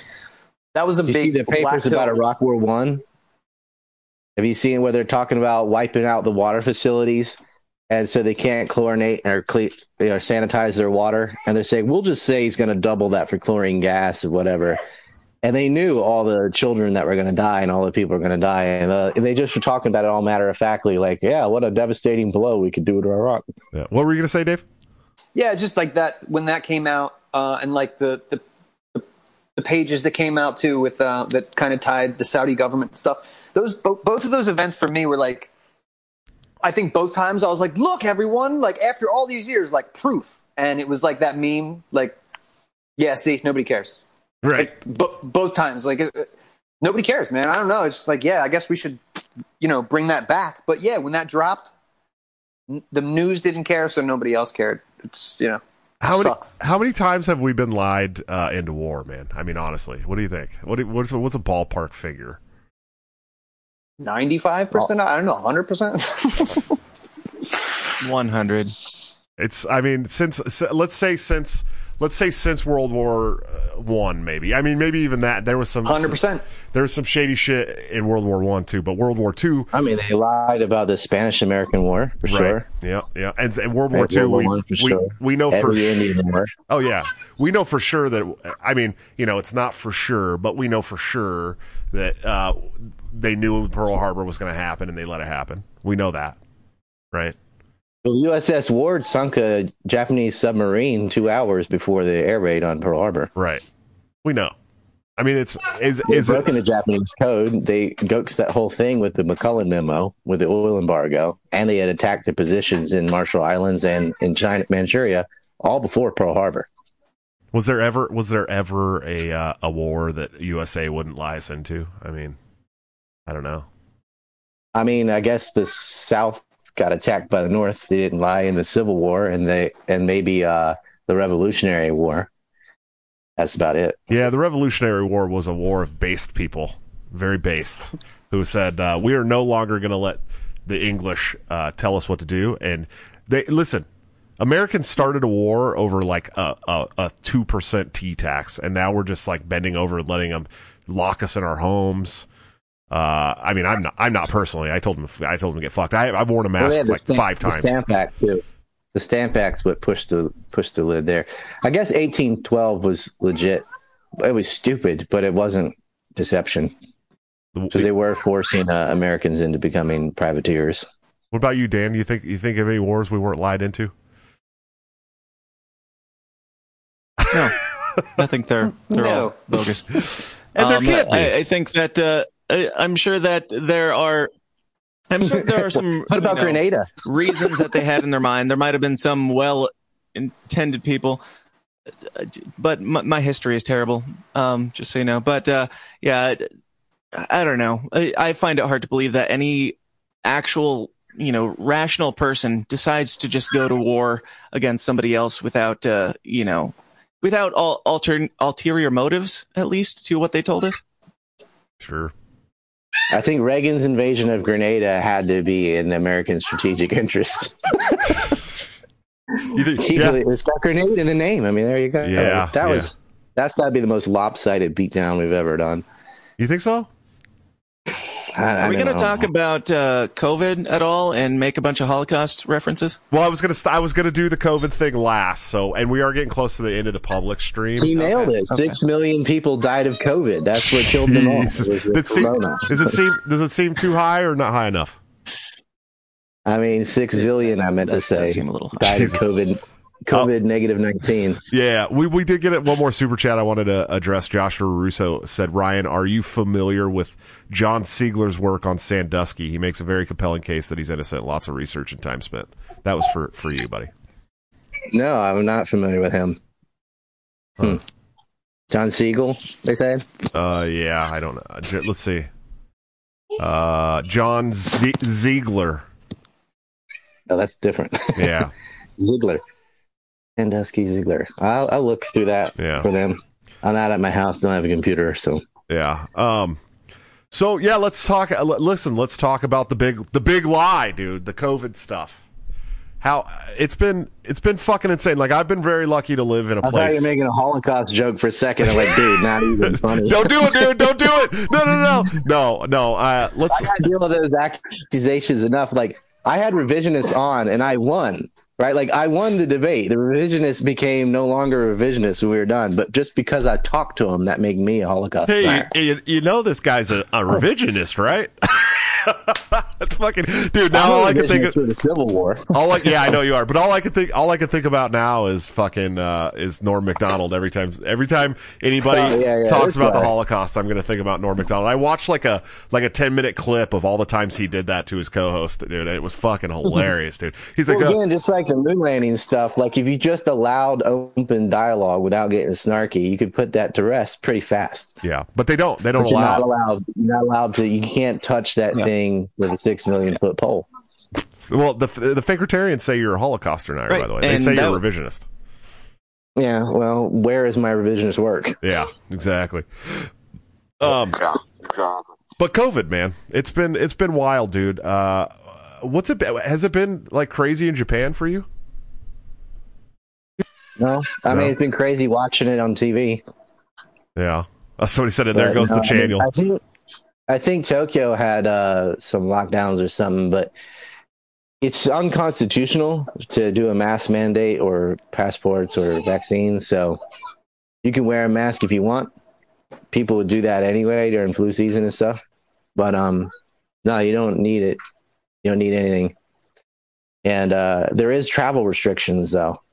That was a big. You see the papers about Iraq War One. Have you seen where they're talking about wiping out the water facilities and so they can't chlorinate or sanitize their water? And they're saying, we'll just say he's going to double that for chlorine gas or whatever. And they knew all the children that were going to die and all the people were going to die. And they just were talking about it all matter-of-factly, like, yeah, what a devastating blow we could do to Iraq. Yeah. What were you going to say, Dave? Yeah, just like that, when that came out and like the pages that came out too with that kind of tied the Saudi government stuff. Those both of those events for me were like, I think both times I was like, look, everyone, like after all these years, like proof, and it was like that meme, like, yeah, see, nobody cares, right? Like, both times, like nobody cares, man. I don't know. It's just like, yeah, I guess we should, bring that back. But yeah, when that dropped, the news didn't care, so nobody else cared. It's How many times have we been lied into war, man? I mean, honestly, what do you think? What's a ballpark figure? 95%? I don't know, 100%? 100. It's, I mean, since, let's say since let's say since World War One, maybe. I mean, maybe even that. There was some 100%. There was some shady shit in World War One too, but World War Two. I mean, they lied about the Spanish-American War for sure. Yeah, yeah, and World War Two, we know for sure. Oh yeah, we know for sure that. I mean, you know, it's not for sure, but we know for sure that they knew Pearl Harbor was going to happen, and they let it happen. We know that, right? Well, USS Ward sunk a Japanese submarine 2 hours before the air raid on Pearl Harbor. Right. We know. I mean, it's broken the Japanese code. They goaxed that whole thing with the McCullen memo, with the oil embargo, and they had attacked their positions in Marshall Islands and in China, Manchuria, all before Pearl Harbor. Was there ever a war that USA wouldn't lie us into? I mean, I don't know. I mean, I guess the South got attacked by the North. They didn't lie in the Civil War, and maybe the Revolutionary War. That's about it. Yeah, the Revolutionary War was a war of based people, very based, who said, we are no longer going to let the English tell us what to do. And they listen, Americans started a war over like a 2% tea tax, and now we're just like bending over and letting them lock us in our homes. I mean, I'm not personally. I told them to get fucked. I've worn a mask like five times. The Stamp Act too. The Stamp Act's what pushed the lid there. I guess 1812 was legit. It was stupid, but it wasn't deception, because they were forcing Americans into becoming privateers. What about you, Dan? You think of any wars we weren't lied into? No, I think they're all bogus, and there can't be. I think that I'm sure there are some what about Grenada? Reasons that they had in their mind. There might have been some well-intended people, but my history is terrible, just so you know. But, yeah, I don't know. I find it hard to believe that any actual, rational person decides to just go to war against somebody else without, without all ulterior motives, at least, to what they told us. Sure. I think Reagan's invasion of Grenada had to be in American strategic interest. It's got Grenada in the name. I mean, there you go. Yeah, that's got to be the most lopsided beatdown we've ever done. You think so? Are we going to talk about COVID at all and make a bunch of Holocaust references? Well, I was going to do the COVID thing last. So, and we are getting close to the end of the public stream. He nailed it. 6 million people died of COVID. That's what killed them all. Does it seem too high or not high enough? I mean, 6 zillion. I meant to say seem a little high. Died of COVID. COVID negative 19. Yeah, we did get one more super chat I wanted to address. Joshua Russo said, Ryan, are you familiar with John Siegler's work on Sandusky? He makes a very compelling case that he's innocent. Lots of research and time spent. That was for you, buddy. No, I'm not familiar with him. John Siegel, they say? Yeah, I don't know. Let's see. John Ziegler. Oh, that's different. Yeah. Ziegler. Sandusky Ziegler. I'll look through that for them. I'm not at my house. Don't have a computer, so yeah. So yeah, let's talk. Listen, let's talk about the big lie, dude. The COVID stuff. How it's been fucking insane. Like, I've been very lucky to live in a place. I thought you were making a Holocaust joke for a second. I'm like, dude, not even funny. Don't do it, dude. Don't do it. No. I got to deal with those accusations enough. Like, I had revisionists on, and I won. Right, like I won the debate. The revisionists became no longer revisionists when we were done, but just because I talked to them, that made me a Holocaust. Hey, you know this guy's a revisionist, right? That's fucking dude. Now all I can think of for the Civil War. Yeah, I know you are, but all I can think about now is fucking is Norm Macdonald. Every time anybody talks about the Holocaust, I'm gonna think about Norm Macdonald. I watched like a 10-minute clip of all the times he did that to his co-host, dude. And it was fucking hilarious, dude. He's like, again, just like the moon landing stuff. Like, if you just allowed open dialogue without getting snarky, you could put that to rest pretty fast. Yeah, but they don't allow. You're not allowed to. You can't touch that thing with a 6 million foot pole. Well, the Fakertarians say you're a Holocaust denier, by the way. They say you're a revisionist. Yeah, well, where is my revisionist work? Yeah, exactly. But COVID, man, it's been wild, dude. Has it been like crazy in Japan for you? No, I mean, it's been crazy watching it on TV. Yeah. That's what he said. There goes the channel. I think Tokyo had some lockdowns or something, but it's unconstitutional to do a mask mandate or passports or vaccines. So you can wear a mask if you want. People would do that anyway during flu season and stuff. But no, you don't need it. You don't need anything. And there is travel restrictions, though.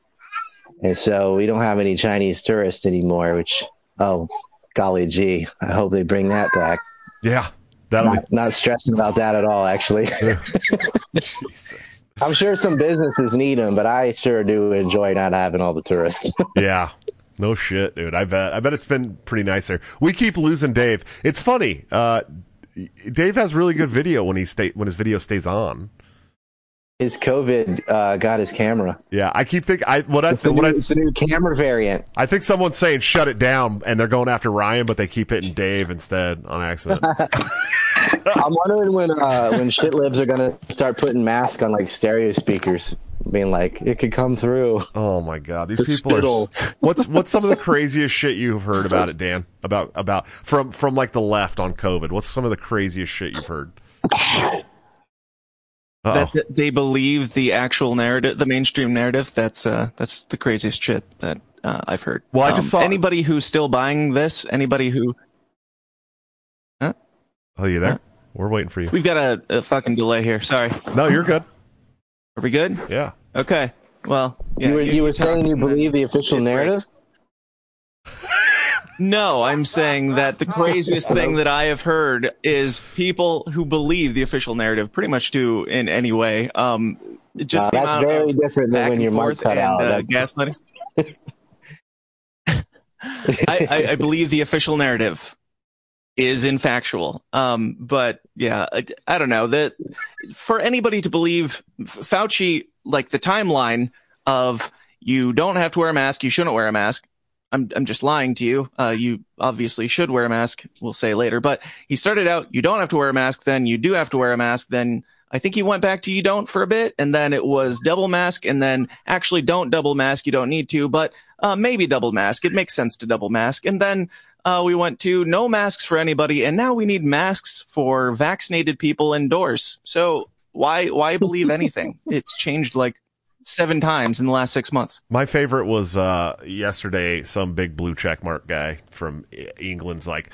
And so we don't have any Chinese tourists anymore, which, oh, golly gee, I hope they bring that back. Yeah. Not stressing about that at all, actually. Jesus. I'm sure some businesses need them, but I sure do enjoy not having all the tourists. Yeah. No shit, dude. I bet it's been pretty nice there. We keep losing Dave. It's funny. Dave has really good video when his video stays on. His COVID got his camera. Yeah, I keep thinking. It's a new camera variant. I think someone's saying shut it down, and they're going after Ryan, but they keep hitting Dave instead on accident. I'm wondering when shit libs are gonna start putting masks on like stereo speakers, being like it could come through. Oh my god, these people are. What's some of the craziest shit you've heard about it, Dan? About from like the left on COVID. What's some of the craziest shit you've heard? Uh-oh. That they believe the actual narrative, the mainstream narrative. That's the craziest shit that I've heard. Well, I just saw anybody who's still buying this. Anybody who? Huh? Oh, you there? Huh? We're waiting for you. We've got a fucking delay here. Sorry. No, you're good. Are we good? Yeah. Okay. Well, yeah, you were saying you believe the official narrative. No, I'm saying that the craziest thing that I have heard is people who believe the official narrative pretty much do in any way. Just the that's very different than when your mouth cut out. Gaslighting. I believe the official narrative is infactual. But yeah, I don't know that for anybody to believe Fauci, like the timeline of you don't have to wear a mask, you shouldn't wear a mask. I'm just lying to you. You obviously should wear a mask. We'll say later, but he started out, you don't have to wear a mask. Then you do have to wear a mask. Then I think he went back to you don't for a bit. And then it was double mask. And then actually don't double mask. You don't need to, but maybe double mask. It makes sense to double mask. And then we went to no masks for anybody. And now we need masks for vaccinated people indoors. So why believe anything? It's changed like 7 times in the last 6 months. My favorite was yesterday, some big blue checkmark guy from England's like,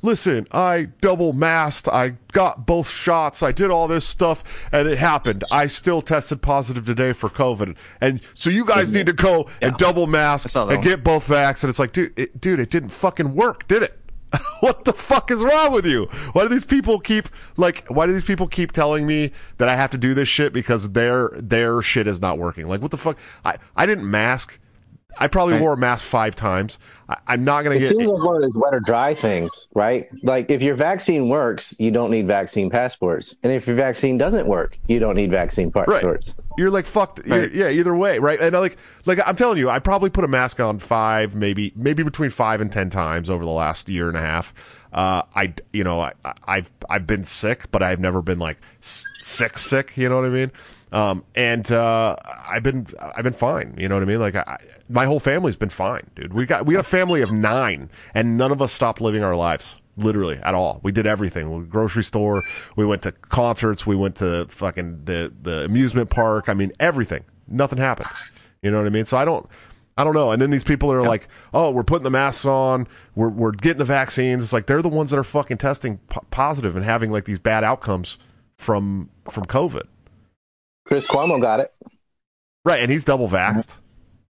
listen, I double masked, I got both shots, I did all this stuff, and it happened. I still tested positive today for COVID. And so you guys need to go and double mask and get both vax. And it's like, dude, it didn't fucking work, did it? What the fuck is wrong with you? Why do these people keep telling me that I have to do this shit because their shit is not working? Like, what the fuck? I didn't mask. I probably wore a mask 5 times. I'm not going to get... It seems like one of those wet or dry things, right? Like, if your vaccine works, you don't need vaccine passports. And if your vaccine doesn't work, you don't need vaccine passports. Right. You're like, fucked. Right. Yeah, either way, right? And like I'm telling you, I probably put a mask on 5, maybe between 5 and 10 times over the last year and a half. I've been sick, but I've never been, like, sick, you know what I mean? I've been fine. You know what I mean? Like my whole family's been fine, dude. We got a family of 9 and none of us stopped living our lives literally at all. We did everything. We went to the grocery store. We went to concerts. We went to fucking the amusement park. I mean, everything, nothing happened. You know what I mean? So I don't know. And then these people are like, oh, we're putting the masks on. We're getting the vaccines. It's like, they're the ones that are fucking testing positive and having like these bad outcomes from COVID. Chris Cuomo got it. Right, and he's double vaxxed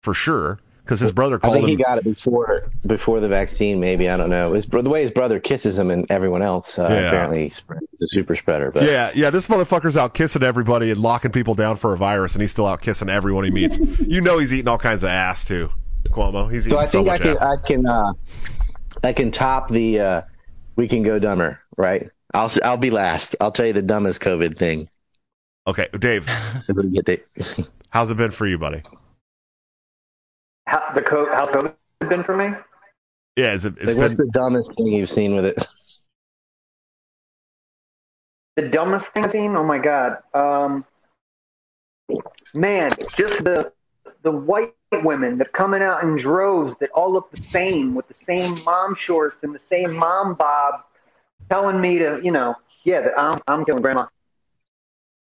for sure because his brother called him. I think he got it before the vaccine, maybe. I don't know. The way his brother kisses him and everyone else, apparently he's a super spreader. But. Yeah, this motherfucker's out kissing everybody and locking people down for a virus, and he's still out kissing everyone he meets. You know he's eating all kinds of ass, too, Cuomo. He's eating so much ass. So I think I can top the we can go dumber, right? I'll be last. I'll tell you the dumbest COVID thing. Okay, Dave, how's it been for you, buddy? How COVID has been for me? Yeah, what's the dumbest thing you've seen with it? The dumbest thing I've seen? Oh, my God. Man, just the the white women that are coming out in droves that all look the same with the same mom shorts and the same mom bob telling me to, you know, yeah, that I'm killing grandma.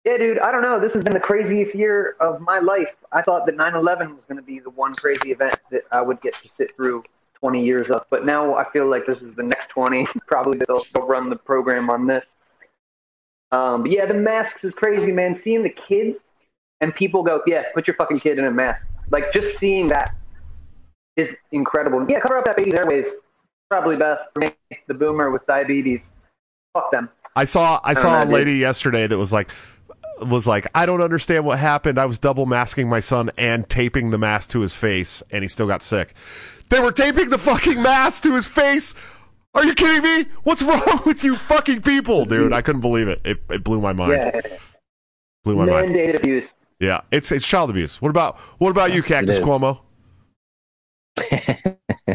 Yeah, dude, I don't know. This has been the craziest year of my life. I thought that 9/11 was going to be the one crazy event that I would get to sit through 20 years of. But now I feel like this is the next 20. Probably they'll run the program on this. But yeah, the masks is crazy, man. Seeing the kids and people go, yeah, put your fucking kid in a mask. Like, just seeing that is incredible. Yeah, cover up that baby's airways. Probably best for me, the boomer with diabetes. Fuck them. I saw a lady yesterday that was like, I don't understand what happened. I was double masking my son and taping the mask to his face, and he still got sick. They were taping the fucking mask to his face. Are you kidding me? What's wrong with you fucking people, dude? I couldn't believe it. It blew my mind. Yeah. Blew my mind. Mandated abuse. Yeah, it's child abuse. What about you, Cactus Cuomo?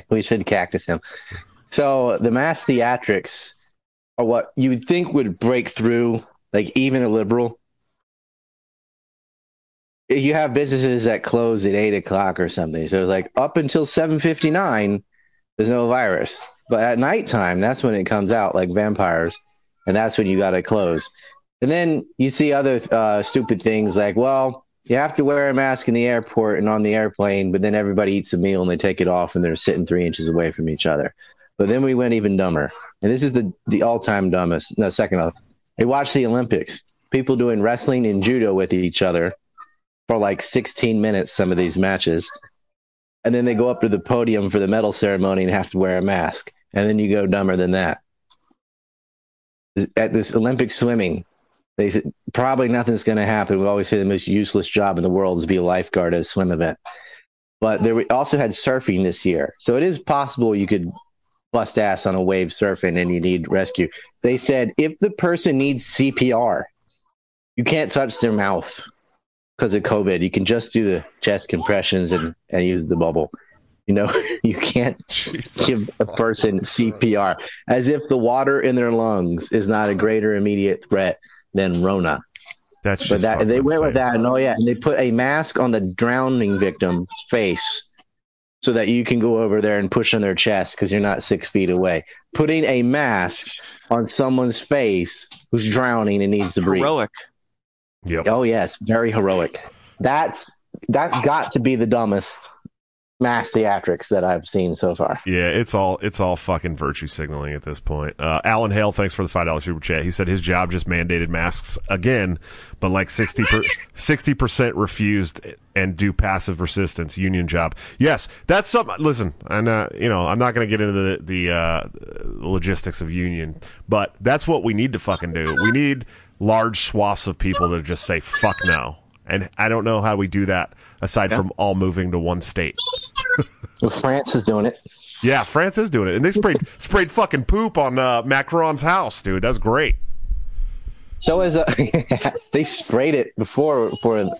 We should cactus him. So the mass theatrics are what you would think would break through, like, even a liberal. You have businesses that close at 8 o'clock or something. So it's like up until 7:59, there's no virus. But at nighttime, that's when it comes out like vampires, and that's when you got to close. And then you see other stupid things like, well, you have to wear a mask in the airport and on the airplane, but then everybody eats a meal and they take it off and they're sitting 3 inches away from each other. But then we went even dumber. And this is the all-time dumbest. No, second off. I watched the Olympics. People doing wrestling and judo with each other for like 16 minutes, some of these matches. And then they go up to the podium for the medal ceremony and have to wear a mask. And then you go dumber than that. At this Olympic swimming, they said, probably nothing's going to happen. We always say the most useless job in the world is to be a lifeguard at a swim event. But we also had surfing this year. So it is possible you could bust ass on a wave surfing and you need rescue. They said if the person needs CPR, you can't touch their mouth because of COVID. You can just do the chest compressions and use the bubble. You know, you can't give a person CPR, as if the water in their lungs is not a greater immediate threat than Rona. They went with that, and oh yeah, and they put a mask on the drowning victim's face so that you can go over there and push on their chest because you're not 6 feet away. Putting a mask on someone's face who's drowning and needs to breathe. Heroic. Yep. Oh yes, very heroic. That's got to be the dumbest mass theatrics that I've seen so far. Yeah, it's all fucking virtue signaling at this point. Alan Hale, thanks for the $5 super chat. He said his job just mandated masks again, but like 60% refused and do passive resistance. Union job. Yes, that's something. Listen, I'm not going to get into the logistics of union, but that's what we need to fucking do. We need large swaths of people that just say fuck no. And I don't know how we do that aside from all moving to one state. Well, France is doing it. Yeah, France is doing it. And they sprayed fucking poop on Macron's house, dude. That's great. So they sprayed it before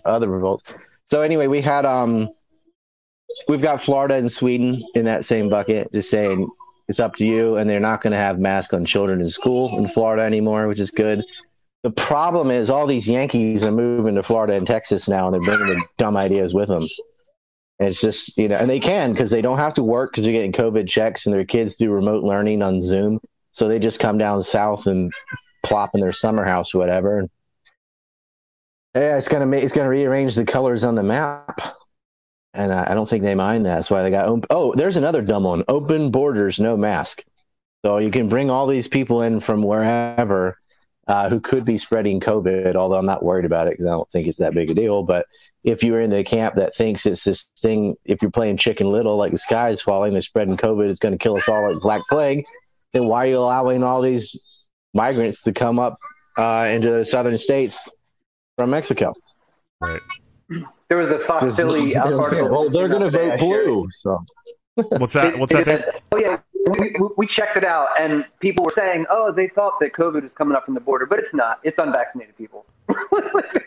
other revolts. So anyway, we had we've got Florida and Sweden in that same bucket, just saying it's up to you, and they're not going to have masks on children in school in Florida anymore, which is good. The problem is all these Yankees are moving to Florida and Texas now, and they're bringing the dumb ideas with them. And it's just, you know, and they can because they don't have to work because they're getting COVID checks, and their kids do remote learning on Zoom. So they just come down south and plop in their summer house or whatever. And yeah, it's gonna rearrange the colors on the map, and I don't think they mind that. That's why they got. Oh, there's another dumb one: open borders, no mask. So you can bring all these people in from wherever. Who could be spreading COVID, although I'm not worried about it because I don't think it's that big a deal. But if you're in the camp that thinks it's this thing, if you're playing Chicken Little, like the sky is falling, they're spreading COVID, it's going to kill us all like Black Plague, then why are you allowing all these migrants to come up into the southern states from Mexico? Right. There was a Fox Philly article. Well, they're going to vote blue. So. What's that? What's that? Oh, yeah. We checked it out, and people were saying, oh, they thought that COVID was coming up from the border, but it's not. It's unvaccinated people.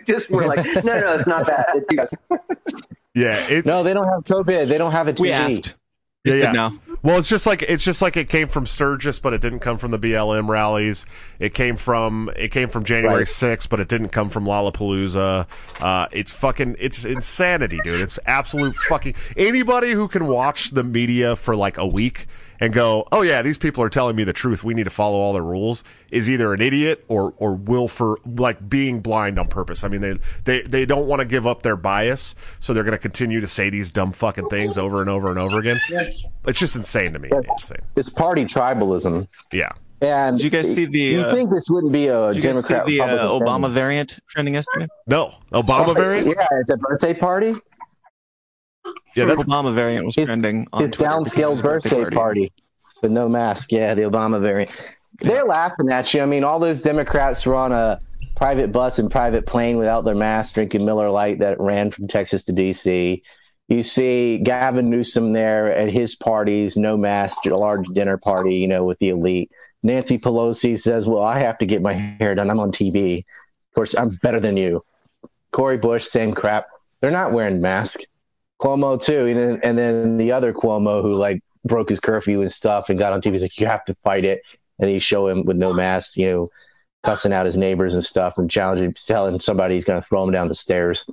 Just we're like, no, it's not that. It's you guys. Yeah, no, they don't have COVID. They don't have a TV. We asked. Yeah, yeah. No. Well, it's just like it came from Sturgis, but it didn't come from the BLM rallies. It came from January 6th, but it didn't come from Lollapalooza. It's insanity, dude. It's absolute fucking. Anybody who can watch the media for like a week and go, oh yeah, these people are telling me the truth, we need to follow all the rules, is either an idiot or willful, like being blind on purpose. I mean, they don't want to give up their bias, so they're going to continue to say these dumb fucking things over and over and over again. It's just insane to me. It's party tribalism. Yeah. And did you guys see think this wouldn't be a Democrat? Did you guys see the Obama variant trending yesterday? No. Obama variant? Yeah, at the birthday party. Yeah, that's Obama variant was trending on Twitter. His downscale's birthday party with no mask. Yeah, the Obama variant. Yeah. They're laughing at you. I mean, all those Democrats were on a private bus and private plane without their mask, drinking Miller Lite that ran from Texas to D.C. You see Gavin Newsom there at his parties, no mask, a large dinner party, you know, with the elite. Nancy Pelosi says, well, I have to get my hair done, I'm on TV. Of course, I'm better than you. Corey Bush, same crap. They're not wearing masks. Cuomo too, and then the other Cuomo who like broke his curfew and stuff and got on TV. He's like, you have to fight it, and they show him with no mask, you know, cussing out his neighbors and stuff, and challenging, telling somebody he's going to throw him down the stairs.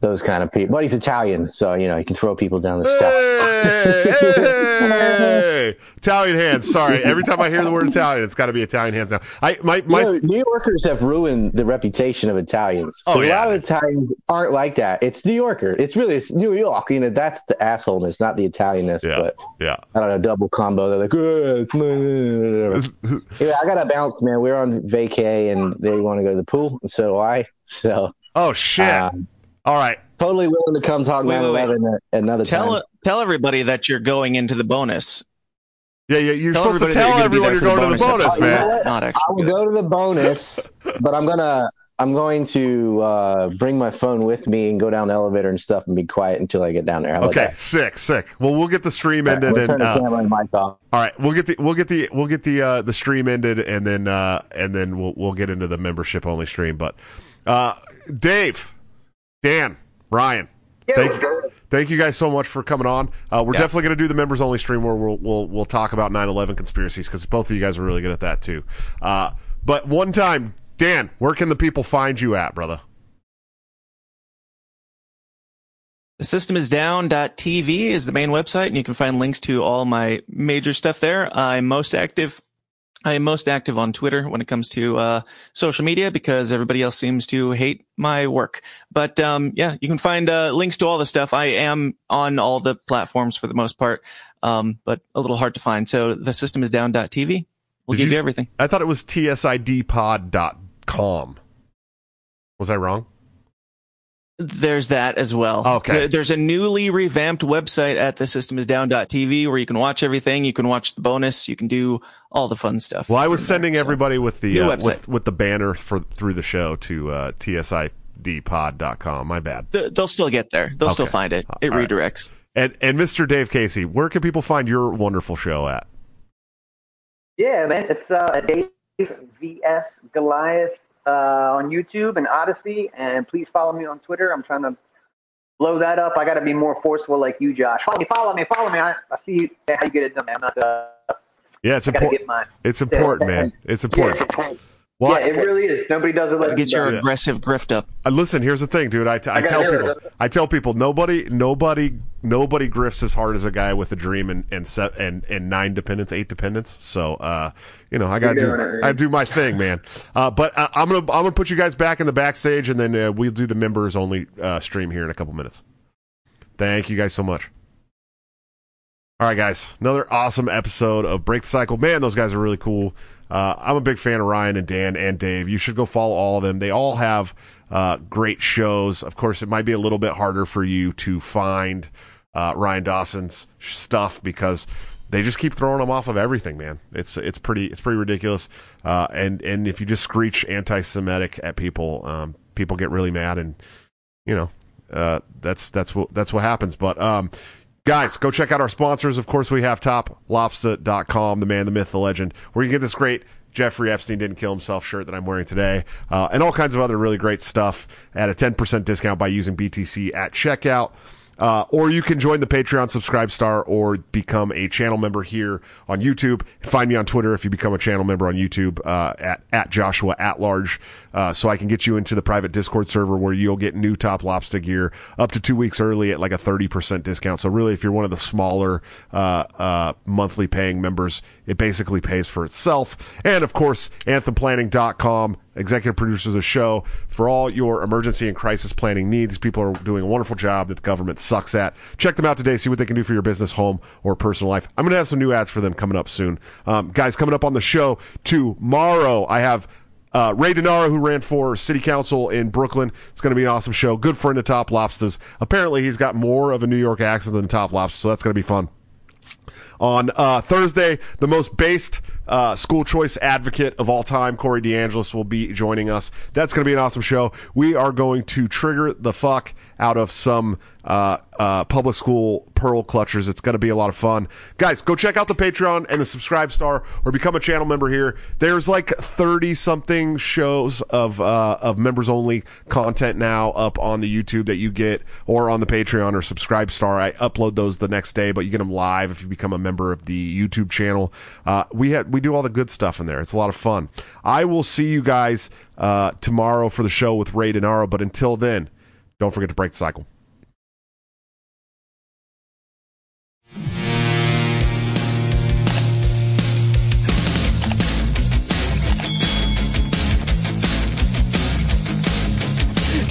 Those kind of people, but he's Italian, so you know he can throw people down the steps. Hey, Italian hands. Sorry, every time I hear the word Italian, it's got to be Italian hands now. You know, New Yorkers have ruined the reputation of Italians. Oh, yeah. A lot of Italians aren't like that. It's New Yorker. It's New York. You know, that's the assholeness, not the Italianness. Yeah. But yeah, I don't know. Double combo. They're like, anyway, I gotta bounce, man. We're on vacay, and they want to go to the pool, and so do I. So. Oh shit. All right. Totally willing to come talk about it another time. Tell everybody that you're going into the bonus. Yeah, you're supposed to tell everyone you're going to the bonus, man. You know not actually. I will go to the bonus, but I'm going to bring my phone with me and go down the elevator and stuff and be quiet until I get down there. Okay, sick. Well, we'll get the stream ended. We'll turn the camera and mic off. All right, we'll get the stream ended and then we'll get into the membership only stream. But Dave. Dan, Ryan, thank you guys so much for coming on. We're definitely going to do the members only stream where we'll talk about 9/11 conspiracies because both of you guys are really good at that too. But one time, Dan, where can the people find you at, brother? The System is Down.tv is the main website, and you can find links to all my major stuff there. I am most active on Twitter when it comes to social media because everybody else seems to hate my work. But you can find links to all the stuff. I am on all the platforms for the most part, but a little hard to find. So the System is Down.tv. We'll give you everything. I thought it was tsidpod.com. Was I wrong? There's that as well. Okay. There's a newly revamped website at thesystemisdown.tv where you can watch everything. You can watch the bonus. You can do all the fun stuff. Well, I was sending everybody with the with the banner through the show to tsidpod.com. My bad. They'll still get there. They'll still find it. It all redirects. Right. And Mr. Dave Casey, where can people find your wonderful show at? Yeah, man, it's Dave vs. Goliath. On YouTube and Odyssey, and please follow me on Twitter. I'm trying to blow that up. I got to be more forceful like you, Josh. Follow me. I see how you get it done, man. It's important, man. It's important. Well, it really is. Nobody does it like get your aggressive grift up. Listen, here's the thing, dude. I tell people nobody grifts as hard as a guy with a dream and 8 dependents. So I do my thing, man. But I'm gonna put you guys back in the backstage, and then we'll do the members only stream here in a couple minutes. Thank you guys so much. All right, guys, another awesome episode of Break the Cycle. Man, those guys are really cool. I'm a big fan of Ryan and Dan and Dave. You should go follow all of them. They all have great shows. Of course, it might be a little bit harder for you to find Ryan Dawson's stuff because they just keep throwing him off of everything, man. It's pretty ridiculous. And if you just screech anti-Semitic at people, people get really mad, and you know that's what happens. But guys, go check out our sponsors. Of course, we have toplobsta.com, the man, the myth, the legend, where you get this great Jeffrey Epstein Didn't Kill Himself shirt that I'm wearing today, and all kinds of other really great stuff at a 10% discount by using BTC at checkout. Or you can join the Patreon, subscribe star, or become a channel member here on YouTube. Find me on Twitter if you become a channel member on YouTube, at Joshua at large, so I can get you into the private Discord server where you'll get new Top Lobsta gear up to 2 weeks early at like a 30% discount. So really, if you're one of the smaller, monthly paying members, it basically pays for itself. And of course, Anthemplanning.com. Executive producers of the show for all your emergency and crisis planning needs. These people are doing a wonderful job that the government sucks at. Check them out today. See what they can do for your business, home, or personal life. I'm going to have some new ads for them coming up soon. Guys, coming up on the show tomorrow, I have Ray DeNaro, who ran for city council in Brooklyn. It's going to be an awesome show. Good friend of Top Lobsta's. Apparently, he's got more of a New York accent than Top Lobsta, so that's going to be fun. On Thursday, the most based school choice advocate of all time, Corey DeAngelis, will be joining us. That's going to be an awesome show. We are going to trigger the fuck out of some public school pearl clutchers. It's going to be a lot of fun. Guys, go check out the Patreon and the subscribe star or become a channel member here. There's like 30-something shows of members-only content now up on the YouTube that you get or on the Patreon or subscribe star. I upload those the next day, but you get them live if you become a member of the YouTube channel. We do all the good stuff in there. It's a lot of fun. I will see you guys tomorrow for the show with Ray DeNaro, but until then, don't forget to break the cycle. Due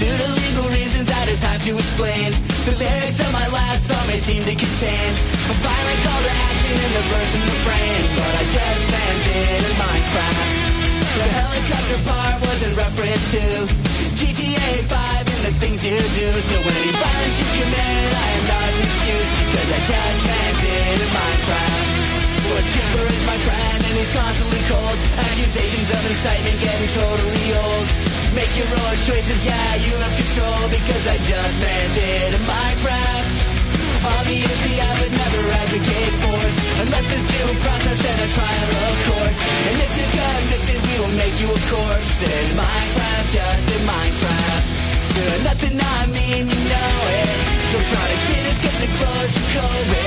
to legal reasons, I just have to explain. The lyrics of my last song may seem to contain a violent call to action in the verse and refrain, but I just landed in Minecraft. The helicopter part was in reference to GTA 5 and the things you do. So any violence you commit, I am not an excuse, because I just landed in Minecraft. What chipper is my friend, and he's constantly cold. Accusations of incitement getting totally old. Make your own choices, yeah, you have control, because I just landed in Minecraft. Obviously, I would never advocate force, unless it's due process and a trial, of course. And if you're convicted, we will make you a corpse in Minecraft, just in Minecraft. You're nothing, I mean, you know it. You're trying to get us, get the clothes, you call it.